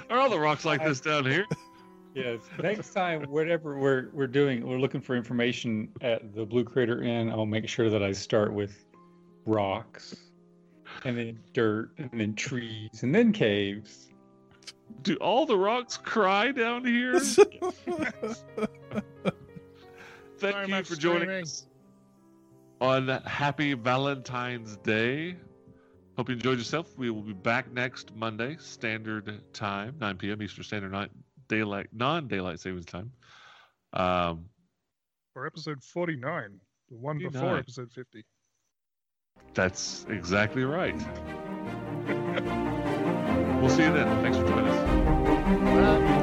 Are all the rocks like this down here? Yes. Next time, whatever we're doing, we're looking for information at the Blue Crater Inn. I'll make sure that I start with rocks, and then dirt, and then trees, and then caves. Do all the rocks cry down here? Thank you for joining us on Happy Valentine's Day. Hope you enjoyed yourself. We will be back next Monday, Standard Time, 9 p.m. Eastern Standard Daylight, non-daylight savings time. For episode 49, the one before episode 50. That's exactly right. We'll see you then. Thanks for joining us.